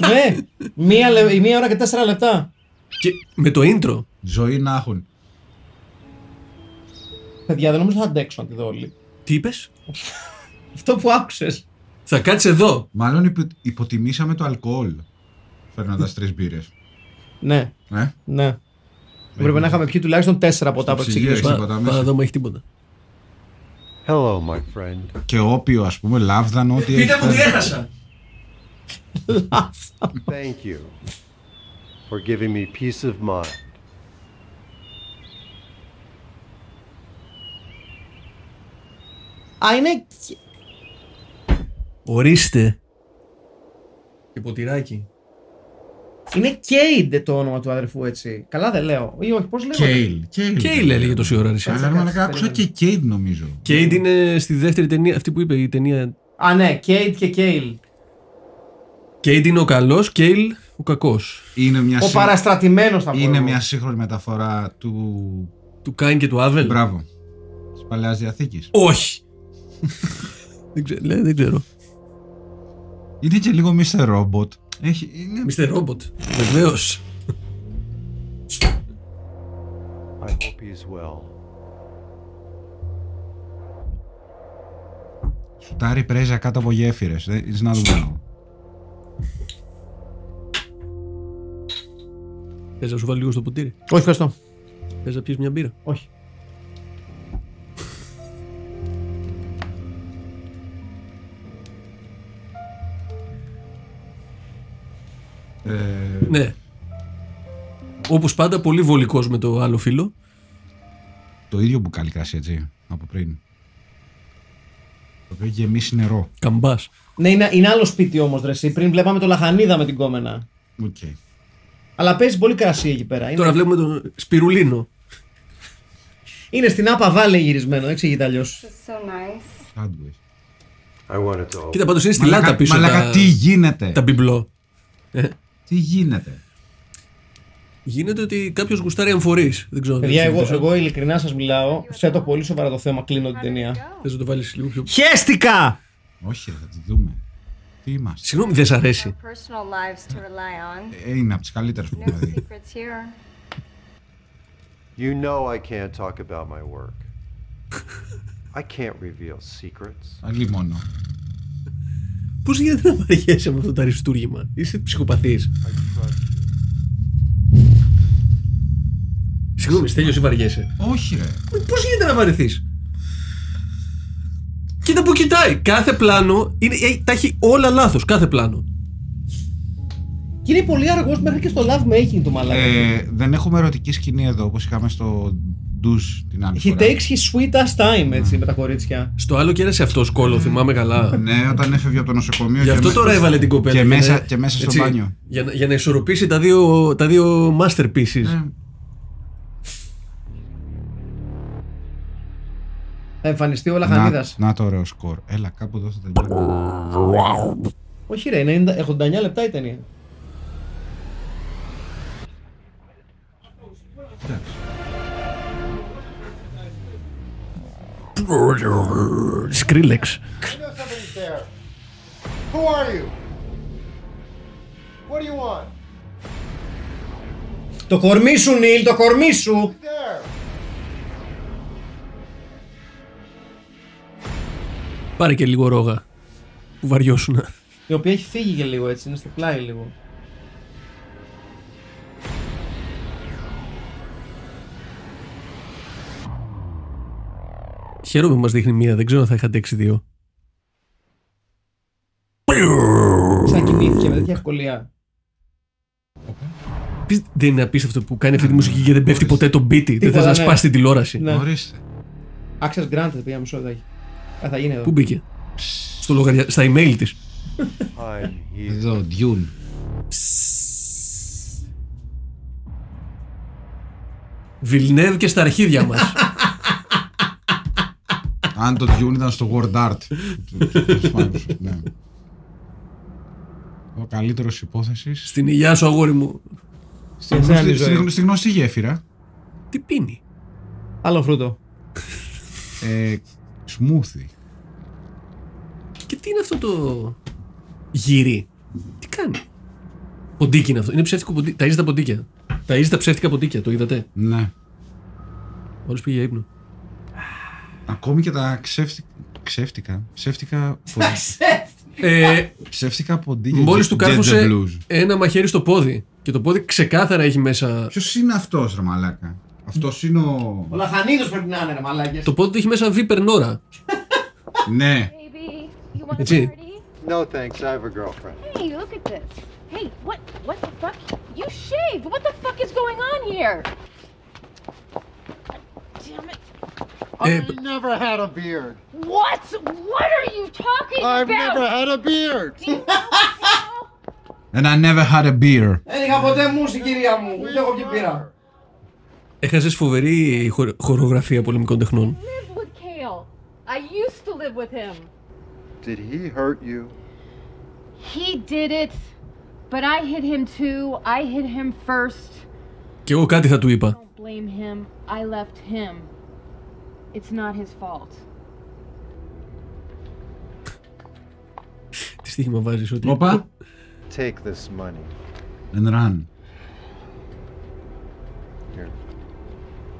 Ναι. Μία ώρα και τέσσερα λεπτά. Και με το intro. Ζωή να έχουν. Παιδιά, δεν νομίζω θα αντέξω να τη δω όλη. Τι είπες? Αυτό που άκουσες. Θα κάτσεις εδώ. Μάλλον υποτιμήσαμε το αλκοόλ. Φέρνοντας τρεις μπύρες. Ναι. Ναι. Πρέπει να είχαμε πιει τουλάχιστον τέσσερα ποτά από εξηγήσεις. Παραδόμα έχει τίποτα. Hello, my friend. Και όπιο, ας πούμε, λάβδαν ό,τι... Πείτε που τι έχασα. Λάβδαν. Thank you for giving me peace of mind. Α, είναι... Ορίστε. Και ποτηράκι. Είναι Cade το όνομα του αδερφού, έτσι. Καλά δεν λέω. Ή όχι, πώς λέγω. Kale. Kale έλεγε τόση ώρα. Αλλά άκουσα και Cade νομίζω. Cade είναι στη δεύτερη ταινία, αυτή που είπε η ταινία. Α, ναι, Cade και Kale. Cade είναι ο καλός, Kale ο κακός. Είναι μια ο σύγχρο... παραστρατημένος θα πω. Είναι μια σύγχρονη μεταφορά του... Του Κάιν και του Άβελ. Μπράβο. Της Παλαιάς Διαθήκης. Όχι. δεν, ξέρω, λέει, δεν ξέρω. Είναι και λίγο μίστερ Robot. Έχει, είναι... μίστερ Robot, βεβαίως. I hope he's well. Σουτάρει πρέζα κάτω από γέφυρες. Είσαι να δούμε. Θες να σου βάλω λίγο στο ποτήρι? Όχι, ευχαριστώ. Θες να πιεις μια μπύρα? Όχι. Ε... Ναι. Όπως πάντα πολύ βολικός με το άλλο φίλο. Το ίδιο μπουκάλι κρασί, έτσι, από πριν. Το οποίο γεμίσει νερό. Καμπάς. Ναι, είναι, είναι άλλο σπίτι όμως, ρε εσύ. Πριν βλέπαμε το λαχανίδα με την κόμενα. Οκ. Okay. Αλλά παίζει πολύ κρασί εκεί πέρα. Είναι... Τώρα βλέπουμε τον Σπιρουλίνο. Είναι στην Άπα Βάλε γυρισμένο, εξηγείται αλλιώς. So nice. Κοίτα, πάντως είναι στη Μαλακα... Λάτα πίσω. Μαλακα, τα... τι γίνεται. Τα μπιμπλό. Ε. Τι γίνεται? Γίνεται ότι κάποιος γουστάρει αμφορείς. Δεν ξέρω. Παιδιά, εγώ, εγώ ειλικρινά σας μιλάω. Θέτω πολύ σοβαρά το θέμα. Κλείνω την ταινία. Θες να το βάλεις λίγο πιο... Χέστηκα! Όχι, θα τη δούμε. Τι είμαστε? Συγγνώμη, δεν σ' αρέσει? Ε, είναι από τις καλύτερες που έχουμε δει. You know I can't talk about my work. I can't reveal secrets. Αλλή μόνο. Πώς γίνεται να βαριέσαι με αυτό το αριστούργημα? Είσαι ψυχοπαθής. Συγγνώμη, Στέλιος, ή βαριέσαι? Όχι, ρε. Πώς γίνεται να βαρεθείς? Κοίτα που κοιτάει. Κάθε πλάνο είναι, τα έχει όλα λάθος. Κάθε πλάνο. Και είναι πολύ αργός μέχρι και στο love making του μαλάκα. Ε, δεν έχουμε ερωτική σκηνή εδώ όπως είχαμε στο ντουζ την άλλη φορά. He takes his sweet ass time, έτσι, με τα κορίτσια. Στο άλλο κέρασε αυτός κόλλο, θυμάμαι καλά. Ναι, όταν έφευγε από το νοσοκομείο. Γι' αυτό τώρα έβαλε την κοπέλα. Και μέσα, και μέσα στο μπάνιο. Για, για να ισορροπήσει τα δύο, τα δύο masterpieces. Θα εμφανιστεί ο Λαχανίδας. Να το ωραίο σκορ. Έλα, κάπου εδώ θα τελειώνει. Όχι, ρε, είναι ογδόντα εννιά λεπτά η ταινία. Skrillex. Who are you? What do you want? Το κορμί σου, Νίλ, το κορμί σου. Πάρε και λίγο ρόγα που βαριώσουν. Η οποία έχει φύγει και λίγο, έτσι, είναι στο πλάι λίγο. Χαίρομαι που μας δείχνει μία, δεν ξέρω αν θα είχα αντέξει δύο. Σαν κοιμήθηκε με τέτοια ευκολία. Δεν είναι απίστευτο που κάνει αυτή τη μουσική και δεν πέφτει ποτέ το beat. Δεν θες να σπάσει την τηλεόραση. Ορίστε. Access granted, πήγα μισό λεπτάκι. Θα γίνει εδώ. Πού μπήκε? Στα email της. Εδώ, Dune. Βιλνεύ και στα αρχίδια μας. Αν το Dune ήταν στο Word Art. Ο καλύτερος υπόθεσης. Στην υγειά σου, αγόρι μου. Στη γνωστή γέφυρα. Τι πίνει? Άλλο φρούτο. ε, Σμούθι. Και τι είναι αυτό το γύρι? Τι κάνει? Ποντίκι είναι αυτό. Είναι ψεύτικο ποντίκι. Ταΐζει τα ποντίκια. Ταΐζει τα ψεύτικα ποντίκια. Το είδατε? Ναι. Όλος πήγε για ύπνο. Ακόμη και τα ξεύτικα. Ξεύτικα. Ψεύτικα. Ε, ψεύτικα ποντίκια. Μόλις του κάρφωσε ένα μαχαίρι στο πόδι. Και το πόδι ξεκάθαρα έχει μέσα. Ποιος είναι αυτός, ρε μαλάκα? Αυτός είναι ο. Ο Λαχανίδος πρέπει να είναι, ρε μαλάκες. Το πόδι του έχει μέσα Βίπερ Νόρα. Ναι. Έτσι. No thanks, I have a girlfriend. Hey, look at this. Hey, what, what the fuck? You shaved. What the fuck is going on here? Damn it. I've never had a beard. What? What are you talking about? I've never had a beard. And I never had a beer. Δεν είχα ποτέ μουσική, κυρία μου. Ούτε έχω και πήρα. Έχασες φοβερή χορογραφία πολεμικών τεχνών. I live with Kale. I used to live with him. Did he hurt you? He did it. But I hit him too. I hit him first. Και εγώ κάτι θα του είπα. I don't blame him. I left him. It's not his fault. Τι στοίχημα βάζεις ότι... Οπα! Take this money. And run.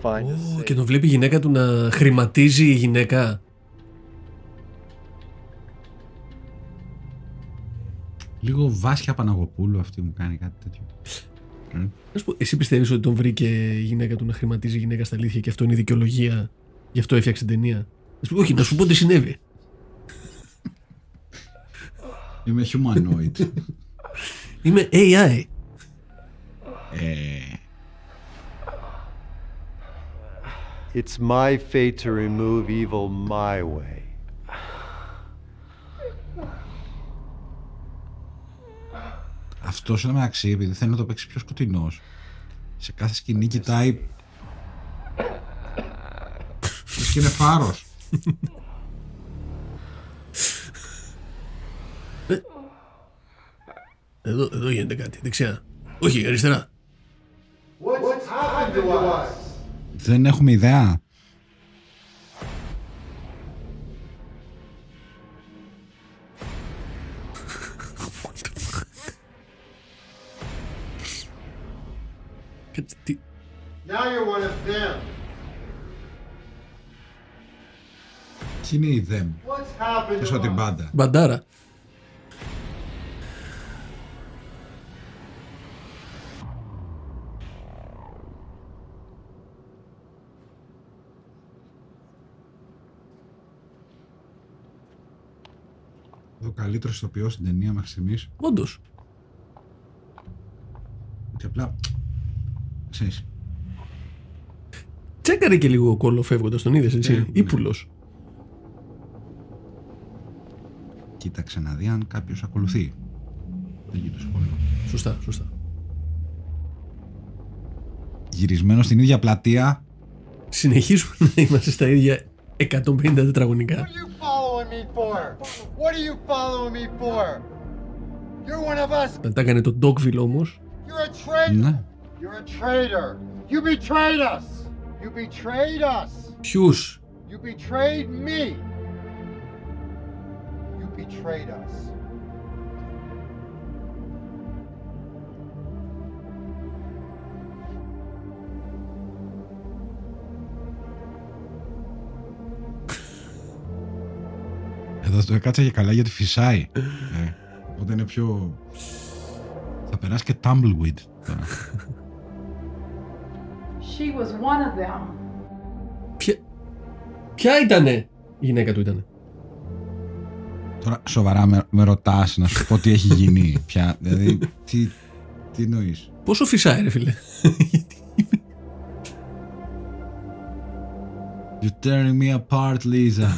Oh, και τον βλέπει η γυναίκα του να χρηματίζει η γυναίκα. Λίγο Βάσια Παναγοπούλου αυτή μου κάνει κάτι τέτοιο. Mm. Εσύ πιστεύεις ότι τον βρήκε η γυναίκα του να χρηματίζει η γυναίκα στα αλήθεια και αυτό είναι η δικαιολογία? Γι' αυτό έφτιαξε την ταινία. Όχι, να σου πω τι συνέβη. Είμαι humanoid. Είμαι έι άι. Ε... It's my fate to remove evil my way. Αυτός είναι μεταξύ, επειδή θέλει να το παίξει πιο σκοτεινός. Σε κάθε σκηνή κοιτάει. Και είναι φάρος. Εδώ, εδώ γίνεται κάτι, δεξιά. Όχι, αριστερά. Δεν έχουμε ιδέα. Now you're one of them. Ποιοι είναι οι them? Πες ότι μπάντα. Μπαντάρα. Ο καλύτερος ηθοποιός στην ταινία μέχρι στιγμής. Όντως. Και απλά... Ξέρεις. Τσέκαρε και λίγο ο κόλλο φεύγοντας, τον είδες έτσι, ύπουλος. Ναι. Κοίταξε να δει αν κάποιος ακολουθεί. Δεν γίνεται σχόλιο. Σωστά, σωστά. Γυρισμένο στην ίδια πλατεία. Συνεχίζουμε να είμαστε στα ίδια εκατόν πενήντα τετραγωνικά. Δεν τα έκανε το Ντόκβιλ όμως. Ναι. Ποιους? Betrayed us. Εδώ το έκατσα και καλά γιατί φυσάει. ε, οπότε είναι πιο... Θα περάσει και tumbleweed. She was one of them. Ποια... Ποια ήτανε? Η γυναίκα του ήτανε. Τώρα σοβαρά με, με ρωτάς να σου πω τι έχει γίνει πια, δηλαδή τι, τι εννοείς? Πόσο φυσάει ρε φίλε? You're tearing me apart, Lisa.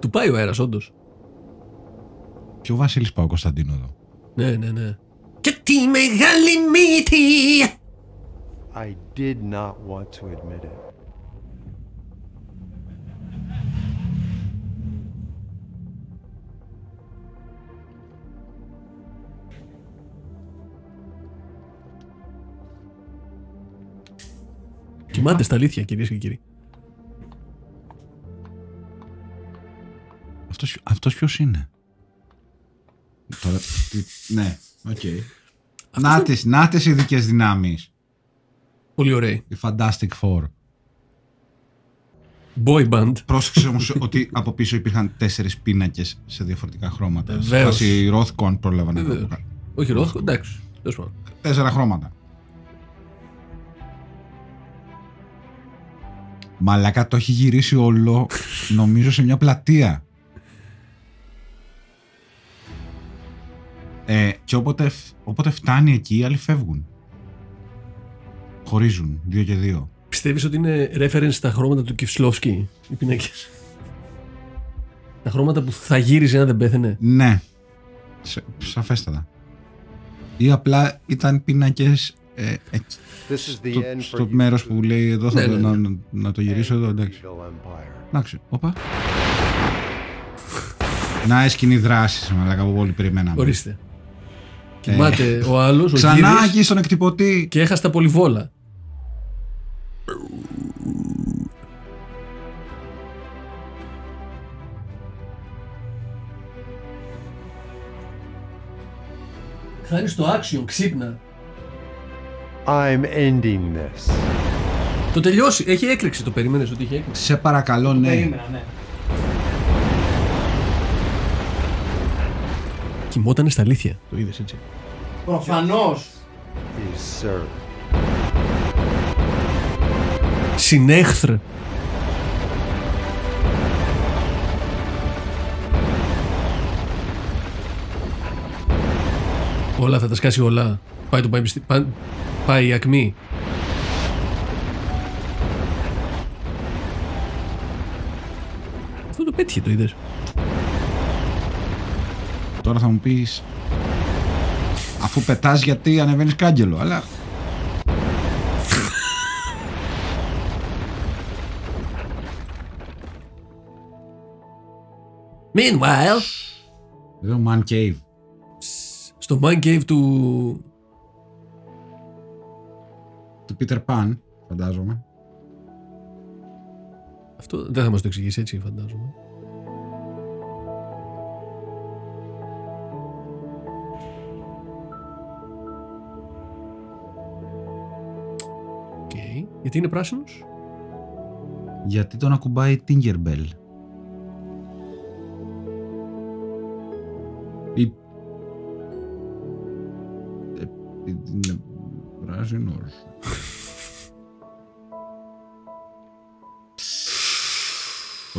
Του πάει ο αέρας όντως. Και ο Βασίλης πάει ο Κωνσταντίνο εδώ. Ναι, ναι, ναι. Και τη μεγάλη μύτη. I did not want to admit it. κοιμάται στα αλήθεια, κυρίες και κύριοι. Αυτός, αυτός ποιος είναι? Τώρα, ναι, οκ. Okay. Νάτες, είναι... νάτες ειδικές δυνάμεις. Πολύ ωραίοι. Η Fantastic Four. Boy band. Πρόσεξε όμως ότι από πίσω υπήρχαν τέσσερις πίνακες σε διαφορετικά χρώματα. Βεβαίως. Βάση Rothcon πρόλαβα να το. Όχι Rothcon, εντάξει. Τέσσερα χρώματα. Μαλάκα, το έχει γυρίσει όλο, νομίζω, σε μια πλατεία. Ε, και όποτε, όποτε φτάνει εκεί, οι άλλοι φεύγουν. Χωρίζουν, δύο και δύο. Πιστεύεις ότι είναι reference στα χρώματα του Κιφσλόφσκι, οι πινάκες? Τα χρώματα που θα γύριζε αν δεν πέθαινε. Ναι, σαφέστατα. Ή απλά ήταν πινάκες ε, ε, στο, στο μέρος που λέει εδώ θα ναι, το, ναι, ναι. Να, να το γυρίσω εδώ, εντάξει. Εντάξει, όπα. Να έσκηνη δράση, μαλάκα, που όλοι περιμέναμε. Ορίστε. Κοιμάται ε, ο άλλος, ο ξανά γύρις. Ξανά εκεί στον εκτυπωτή. Και έχασε τα πολυβόλα. Χάρη στο άξιο, ξύπνα. I'm ending this. Το τελειώσει, έχει έκρηξη, το περίμενες ότι έχει έκρηξη? Σε παρακαλώ, ναι. Περίμενα, ναι. Κοιμότανε στα αλήθεια, το είδες έτσι? Προφανώς. Yes, sir. Συνέχθρ. Όλα θα τα σκάσει όλα. Πάει το πανεπιστήμιο. Πα... Πάει η ακμή. Αυτό το πέτυχε, το είδες? Τώρα θα μου πεις, αφού πετάς γιατί ανεβαίνεις κάγκελο, αλλά... Meanwhile... Εδώ Man Cave. Στο Man Cave του... του Peter Pan, φαντάζομαι. Αυτό δεν θα μας το εξηγήσει έτσι, φαντάζομαι. Γιατί είναι πράσινος? Γιατί τον ακουμπάει Tinkerbell. Η... Ε, είναι πράσινος.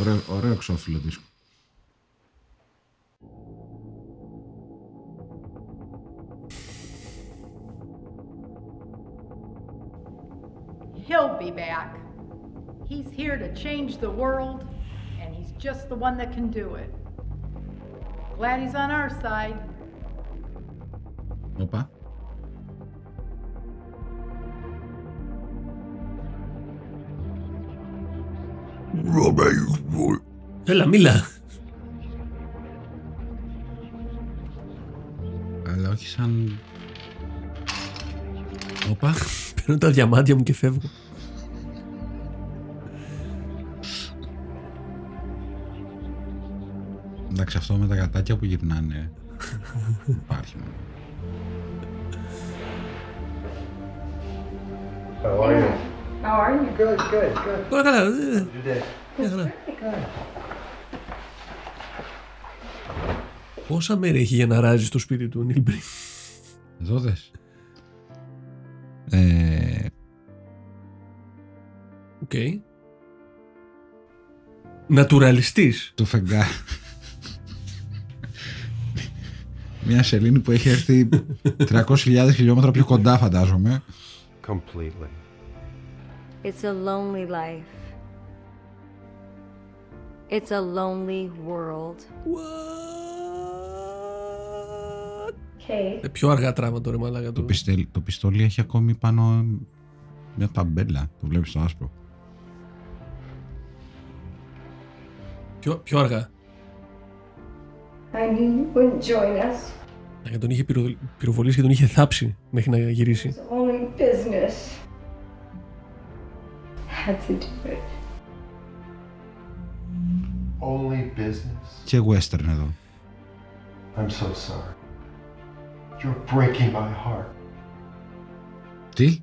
Ωραίο, ωραίο ξόφυλλο δίσκο. He'll be back. He's here to change the world, and he's just the one that can do it. Glad he's on our side. Opa. Έλα, μίλα. Αλλά όχι σαν... Όπα. Παίρνω τα διαμάντια μου και φεύγω. Εντάξει, αυτό με τα γατάκια που γυρνάνε υπάρχει. How are you? How are you? Good, good, good. Όλα καλά. Πόσα μέρη έχει για να ράζει στο σπίτι του ο Νίλ Μπριν? Εδώ δες. Ε... Okay. Νατουραλιστής. Του φεγγάρι. Μια σελήνη που έχει έρθει τριακόσιες χιλιάδες χιλιόμετρα πιο κοντά, φαντάζομαι. Completely. It's a lonely life. It's a lonely world. Okay. Πιο αργά τράμα το ρε μαλάκα του. Το πιστόλι έχει ακόμη πάνω μια ταμπέλα. Το βλέπεις στο άσπρο. Πιο, πιο αργά. I knew you wouldn't join us. Να, τον είχε πυρο, πυροβολήσει και τον είχε θάψει μέχρι να γυρίσει. It's only business. Και western εδώ. I'm so sorry. You're breaking my heart. Τι?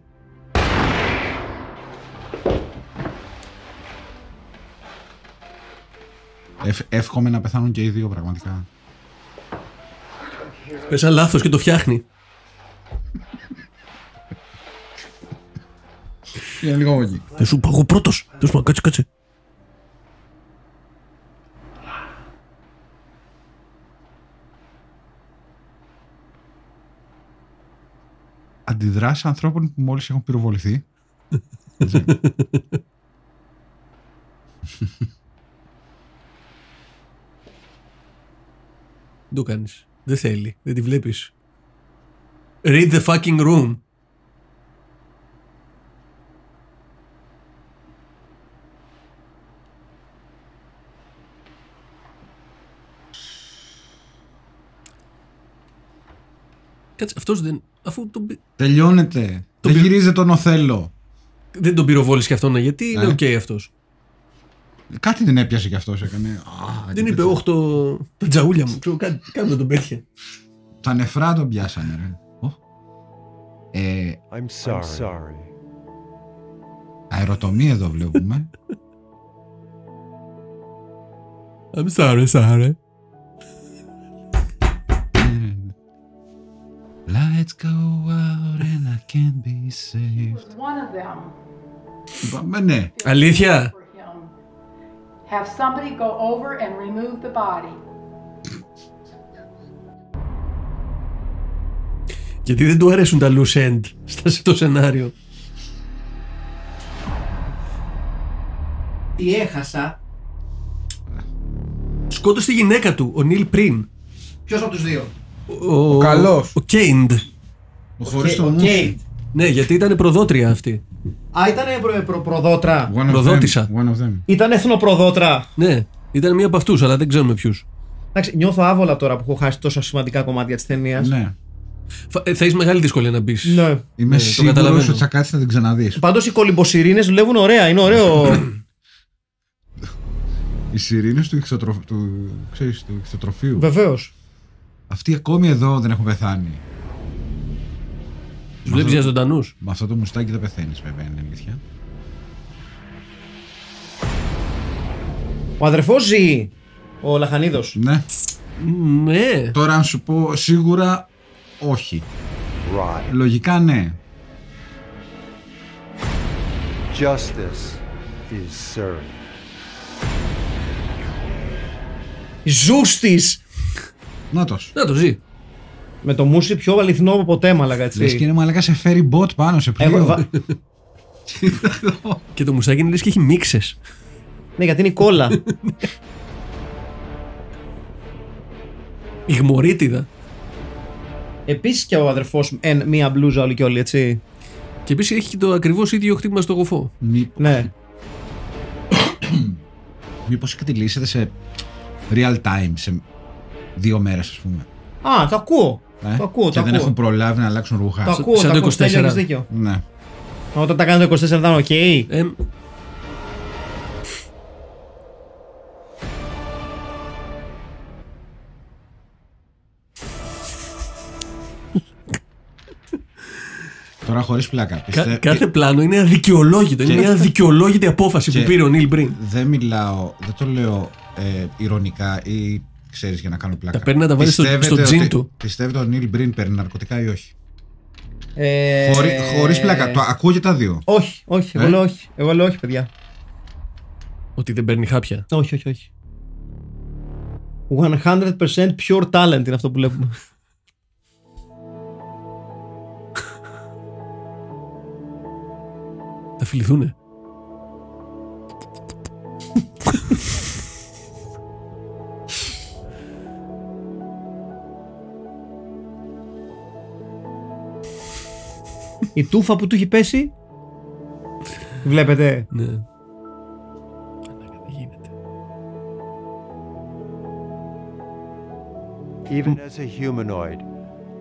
Εύχομαι Εύχομαι να πεθάνουν και οι δύο πραγματικά. Πες ένα λάθος και το φτιάχνει. Είναι λίγο όχι. Θα σου πω εγώ πρώτος. Κάτσε, κάτσε. Αντιδράσει ανθρώπων που μόλις έχουν πυροβοληθεί. Δεν το κάνεις. Δεν θέλει. Δεν τη βλέπεις. Read the fucking room. Κάτσε, αυτός δεν... Αφού τον... Τελειώνεται. Τον... Δεν γυρίζεται τον Οθέλο. Δεν τον πυροβόλησε κι αυτόν, γιατί είναι οκ okay αυτός. Κάτι δεν έπιασε κι αυτός, έκανε... Δεν είπε, όχι το... τα τζαούλια μου, ξέρω, κάτι δεν τον πέτυχε. Τα νεφρά τον πιάσανε, ρε. Ε... I'm sorry. Αεροτομία εδώ βλέπουμε. I'm sorry, sorry. Let's go out and I can't be saved. One of them. Είπαμε ναι. Αλήθεια. Have somebody go over and remove the body. Γιατί δεν του αρέσουν τα loose end στο σενάριο. Τι έχασα. Σκότωσε τη γυναίκα του, ο Νίλ Πριν. Ποιος από τους δύο? Ο, ο καλός. Ο Κέιντ. Ο χωρίς το νους. Ναι, γιατί ήταν προδότρια αυτή. Α, ήταν προ, προ, προδότρα. One Προδότησα. Ήταν εθνοπροδότρα. Ναι, ήταν μία από αυτούς, αλλά δεν ξέρουμε ποιους. Εντάξει, νιώθω άβολα τώρα που έχω χάσει τόσα σημαντικά κομμάτια της ταινίας. Ναι. Θα, θα έχεις μεγάλη δυσκολία να μπεις. Ναι. Είμαι ναι, σίγουρος ότι θα κάτσεις να την ξαναδείς. Πάντως οι κολυμποσιρήνες δουλεύουν ωραία, είναι ωραίο. Οι σιρήνες του ηχθοτροφείου. Βεβαίως. Αυτοί ακόμη εδώ δεν έχουν πεθάνει. Τους βλέπεις για ζωντανούς. Με αυτό το μουστάκι δεν πεθαίνεις, βέβαια, είναι αλήθεια. Ο αδερφός ζει, ο Λαχανίδος. Ναι. Ναι. Τώρα αν σου πω σίγουρα όχι. Right. Λογικά ναι. Justice is served. Ζούστης. Νάτος. Νάτος ζει. Με το μουσι πιο αληθινό από ποτέ, μαλακα, έτσι. Λες και είναι μαλακα σε ferry boat πάνω σε πλοίο. Έχω... Και το μουστάκι είναι λες και έχει μίξες. Ναι, γιατί είναι η κόλλα. Η γμωρίτιδα. Επίσης και ο αδερφός εν μία μπλούζα όλοι και όλοι, έτσι. Και επίσης έχει το ακριβώς ίδιο χτύπημα στο γοφό. Μήπως... Ναι. Μήπως εκτελήσετε σε real time, σε δύο μέρες, ας πούμε. Α, τα ακούω. Ε, το ακούω και το δεν ακούω. Έχουν προλάβει να αλλάξουν ρούχα. Το ακούω, σαν το είκοσι τέσσερα. Έχεις δίκιο. Ναι. Όταν τα κάνω το είκοσι τέσσερα θα είναι οκ. Okay. Ε, τώρα χωρίς πλάκα. Πιστε... Κάθε πλάνο είναι αδικαιολόγητο. Και... Είναι μια αδικαιολόγητη απόφαση που πήρε ο Νίλ Μπριν. Δεν μιλάω, δεν το λέω ε, ηρωνικά ή... Ξέρεις, για να κάνω πλάκα. Τα παίρνει να τα βάλει στο τζιν του. Πιστεύετε ότι ο Νίλ Μπριν παίρνει ναρκωτικά ή όχι? Ε... Χωρί, χωρίς πλάκα. Το ακούω και τα δύο. Όχι, όχι. Ε? Εγώ λέω όχι. Εγώ λέω όχι, παιδιά. Ότι δεν παίρνει χάπια. Όχι, όχι, όχι. εκατό τοις εκατό pure talent είναι αυτό που βλέπουμε. Θα φιληθούνε. Η τούφα που του έχει πέσει. Βλέπετε. Ναι. Even as a humanoid,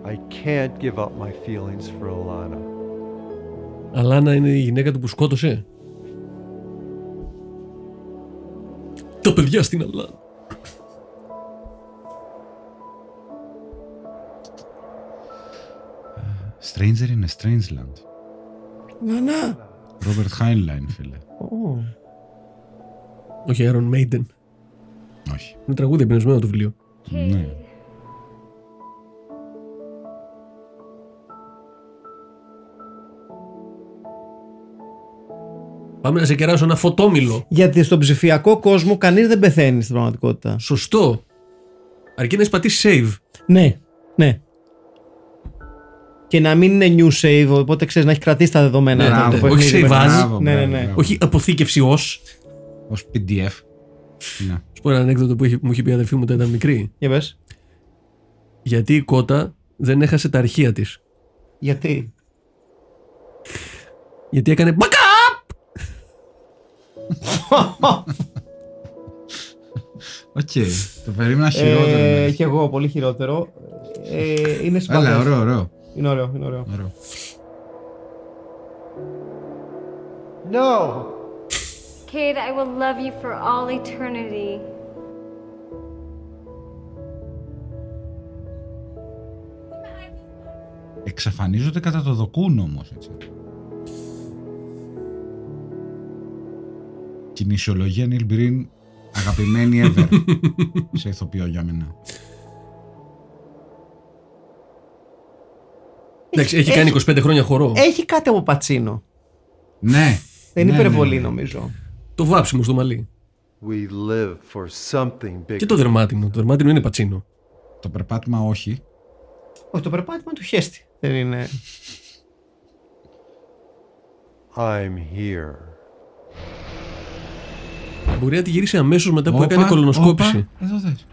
I can't give up my feelings for Alana. Alana είναι η γυναίκα του που σκότωσε. τα παιδιά στην Ελλάδα. Stranger in a strange land. Να, να. Robert Heinlein, φίλε. Oh. Όχι, Iron Maiden. Όχι. Είναι τραγούδι εμπνευσμένο το βιβλίο. Ναι. Πάμε να σε κεράσω ένα φωτόμυλο. Γιατί στον ψηφιακό κόσμο κανείς δεν πεθαίνει στην πραγματικότητα. Σωστό. Αρκεί να έχεις πατήσει save. Ναι, ναι. Και να μην είναι new save, οπότε ξέρεις να έχει κρατήσει τα δεδομένα. Μπράβο, τότε, όχι save as. Ναι, ναι, ναι. Όχι αποθήκευση ως. Ως πι ντι εφ. Ναι. Σου πω ένα ανέκδοτο που μου είχε πει η αδερφή μου όταν ήταν μικρή. Για πες. Γιατί η κότα δεν έχασε τα αρχεία της. Γιατί. Γιατί έκανε backup. Οκ. Okay. Το περίμενα χειρότερο. Ε, και εγώ πολύ χειρότερο. Ε, είναι σπάνιο. Έλα, ωραίο, ωραίο. Είναι ωραίο, είναι ωραίο. ωραίο. No! Cade, I will love you for all eternity. Εξαφανίζονται κατά το δοκούν όμως, έτσι. Κινησιολογία Neil Breen, αγαπημένη ever. Σε ηθοποιό για μένα. Εντάξει, έχει κάνει είκοσι πέντε χρόνια χορό. Έχει κάτι από Πατσίνο. Ναι. Δεν είναι ναι, υπερβολή ναι. νομίζω. Το βάψιμο στο μαλλί. Και το δερμάτινο. Το δερμάτινο είναι Πατσίνο. Το περπάτημα όχι. Όχι, το περπάτημα του χέστη. Δεν είναι. I'm here. Μπορεί να τη γυρίσει αμέσως μετά που όπα, έκανε κολονοσκόπηση. Όπα, εδώ θες.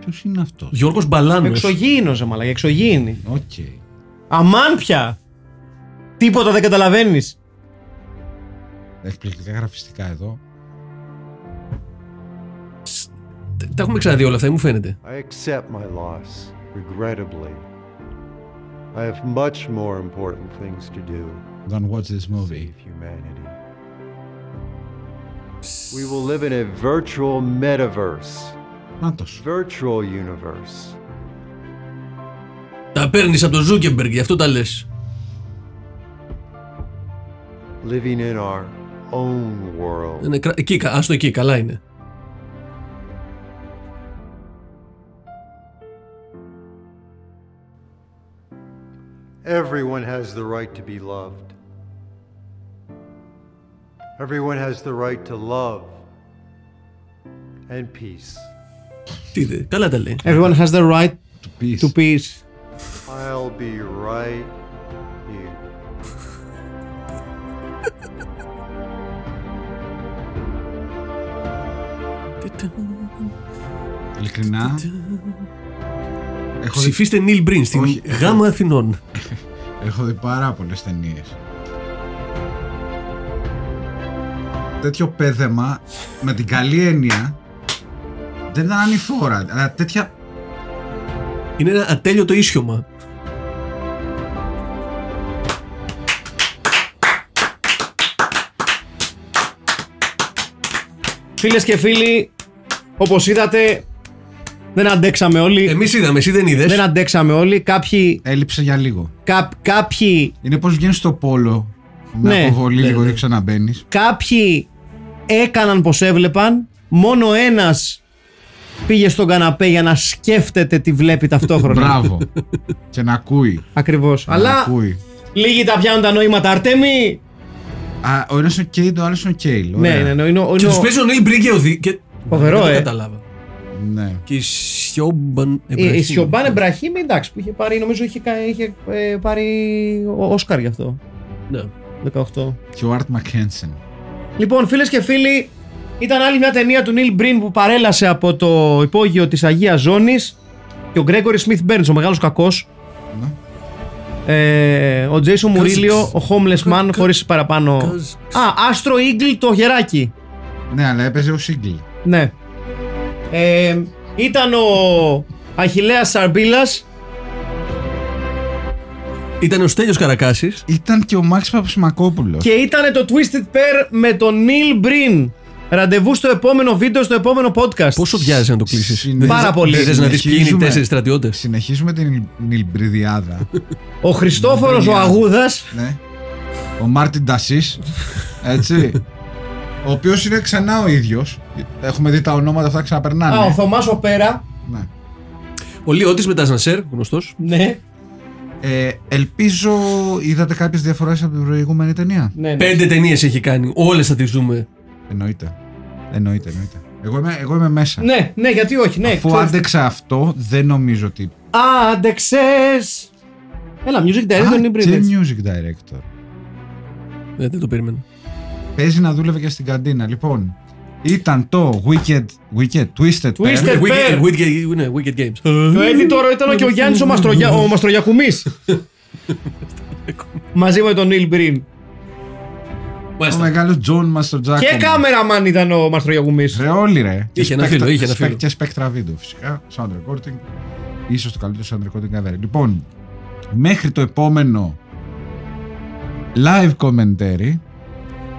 Ποιος είναι αυτός. Γιώργος Μπαλάνος. Εξωγήινος, αμαλά, εξωγήινη. Οκ. Okay. Αμάν πια. Τίποτα δεν καταλαβαίνεις. Εκπληκτικά γραφιστικά εδώ. Σ, τα, τα έχουμε ξαναδεί όλα αυτά, μου φαίνεται. I accept my loss, regrettably. I have much more important things to do than watch this movie. Humanity. We will live in a virtual metaverse. Νάτος. Virtual universe. Τα παίρνεις από τον Ζούκεμπεργκ, γι' αυτό τα λες. Living in our own world. Είναι, εκεί, άστο εκεί, καλά είναι. Everyone has the right to be loved. Everyone has the right to love and peace. Τι δε, καλά τα λέει. Everyone has the right to peace. To peace. I'll be right here. Ειλικρινά. Ψηφίστε Neil Breen στην όχι, Γάμα Αθηνών. Έχω δει πάρα πολλές ταινίες. Τέτοιο πέδεμα με την καλή έννοια δεν ήταν ανηφόρα, αλλά τέτοια. Είναι ένα ατέλειωτο ίσιωμα. Φίλες και φίλοι, όπως είδατε, δεν αντέξαμε όλοι. Εμείς είδαμε, εσύ δεν είδες. Δεν αντέξαμε όλοι. Κάποιοι. Έλειψε για λίγο. Κά... Κάποιοι. Είναι πως βγαίνεις στο πόλο. Με ναι, αποβολή λίγο ναι, ναι. ξαναμπαίνεις. Κάποιοι έκαναν πως έβλεπαν. Μόνο ένας πήγε στον καναπέ για να σκέφτεται τι βλέπει ταυτόχρονα. Μπράβο. Και να ακούει. Ακριβώς. Αλλά να ακούει. Λίγοι τα πιάνουν τα νόηματα. Αρτέμι! Α, ο ένας είναι ο Κέιντ, ο άλλος είναι ο Κέιλ. Ναι, ναι, ναι. Ο... Και τους παίζει ο Νίλ Μπριν και ο Δι. Και... Ποβερό, δεν ε. Κατάλαβα. Ναι. Και η Σιωμπάν Εμπραχήμ. Η Σιωμπάν Εμπραχήμ, εντάξει, που είχε πάρει, νομίζω είχε, είχε πάρει ο Όσκαρ γι' αυτό. Ναι. δεκαοκτώ. Και ο Αρτ Μακένσεν. Λοιπόν, φίλες και φίλοι, ήταν άλλη μια ταινία του Νίλ Μπριν που παρέλασε από το υπόγειο της Αγίας Ζώνης και ο Γκρέγκορι Σμιθ Μπέρνς, ο μεγάλος κακός. Ναι. Ε, ο Jason Μουρίλιο, ο Homeless Man, χωρίς παραπάνω. Α, Άστρο Eagle το γεράκι. Ναι, αλλά έπαιζε ο Eagle. Ναι. Ε, ήταν ο Αχιλέας Σαρμπίλας. Ήταν ο Στέλιος Καρακάσης. Ήταν και ο Μαξ Παπσμακόπουλος. Και ήταν το Twisted Pair με τον Neil Breen. Ραντεβού στο επόμενο βίντεο, στο επόμενο podcast. Πόσο βιάζει να το κλείσεις? Συνεχίζ... Πάρα πολύ. Θες να δεις ποιοι είναι οι τέσσερις στρατιώτες. Συνεχίζουμε την Νιλμπριδιάδα. Ο Χριστόφορος ο Αγούδας. Ναι. Ο Μάρτιν Τασίς. Έτσι. Ο οποίος είναι ξανά ο ίδιος. Έχουμε δει τα ονόματα αυτά ξαναπερνάνε. Α, ο Θωμάς ο Πέρα. Ναι. Ο Λιώτης με τα Ζανσέρ, γνωστός. Ναι. Ε, ελπίζω είδατε κάποιες διαφορές από την προηγούμενη ταινία. Ναι, ναι. Πέντε ταινίες έχει κάνει. Όλες θα τις δούμε. Εννοείται. Εννοείται, εννοείται. Εγώ είμαι, εγώ είμαι μέσα. Ναι, ναι, γιατί όχι. Ναι, αφού ξέρετε. Άντεξα αυτό, δεν νομίζω ότι. Άντεξες! Έλα, music director είναι πριν. Και music director. Ναι, δεν το περίμενα. Παίζει να δούλευε και στην καντίνα. Λοιπόν, ήταν το Wicked, Wicked Twisted Pair. Twisted Pair. Wicked, ναι, Wicked Games. Το editor ήταν και ο Γιάννης ο, Μαστρογια... ο Μαστρογιακουμής. Μαζί με τον Neil Breen. Ο μεγάλος John Mastrotzaken. Και κάμεραμαν ήταν ο Μαστρογιακουμής. Ρε όλοι ρε. Είχε ένα φίλο, είχε ένα φίλο. Και Spectra Video φυσικά, sound recording. Ίσως το καλύτερο sound recording ever. Λοιπόν, μέχρι το επόμενο live commentary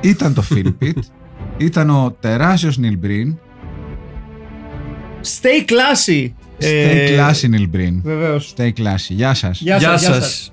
ήταν το FilmPit. Ήταν ο τεράστιος Neil Breen. Stay classy. Stay classy Neil Breen. Βεβαίως. Stay classy. Γεια σας. Γεια σας.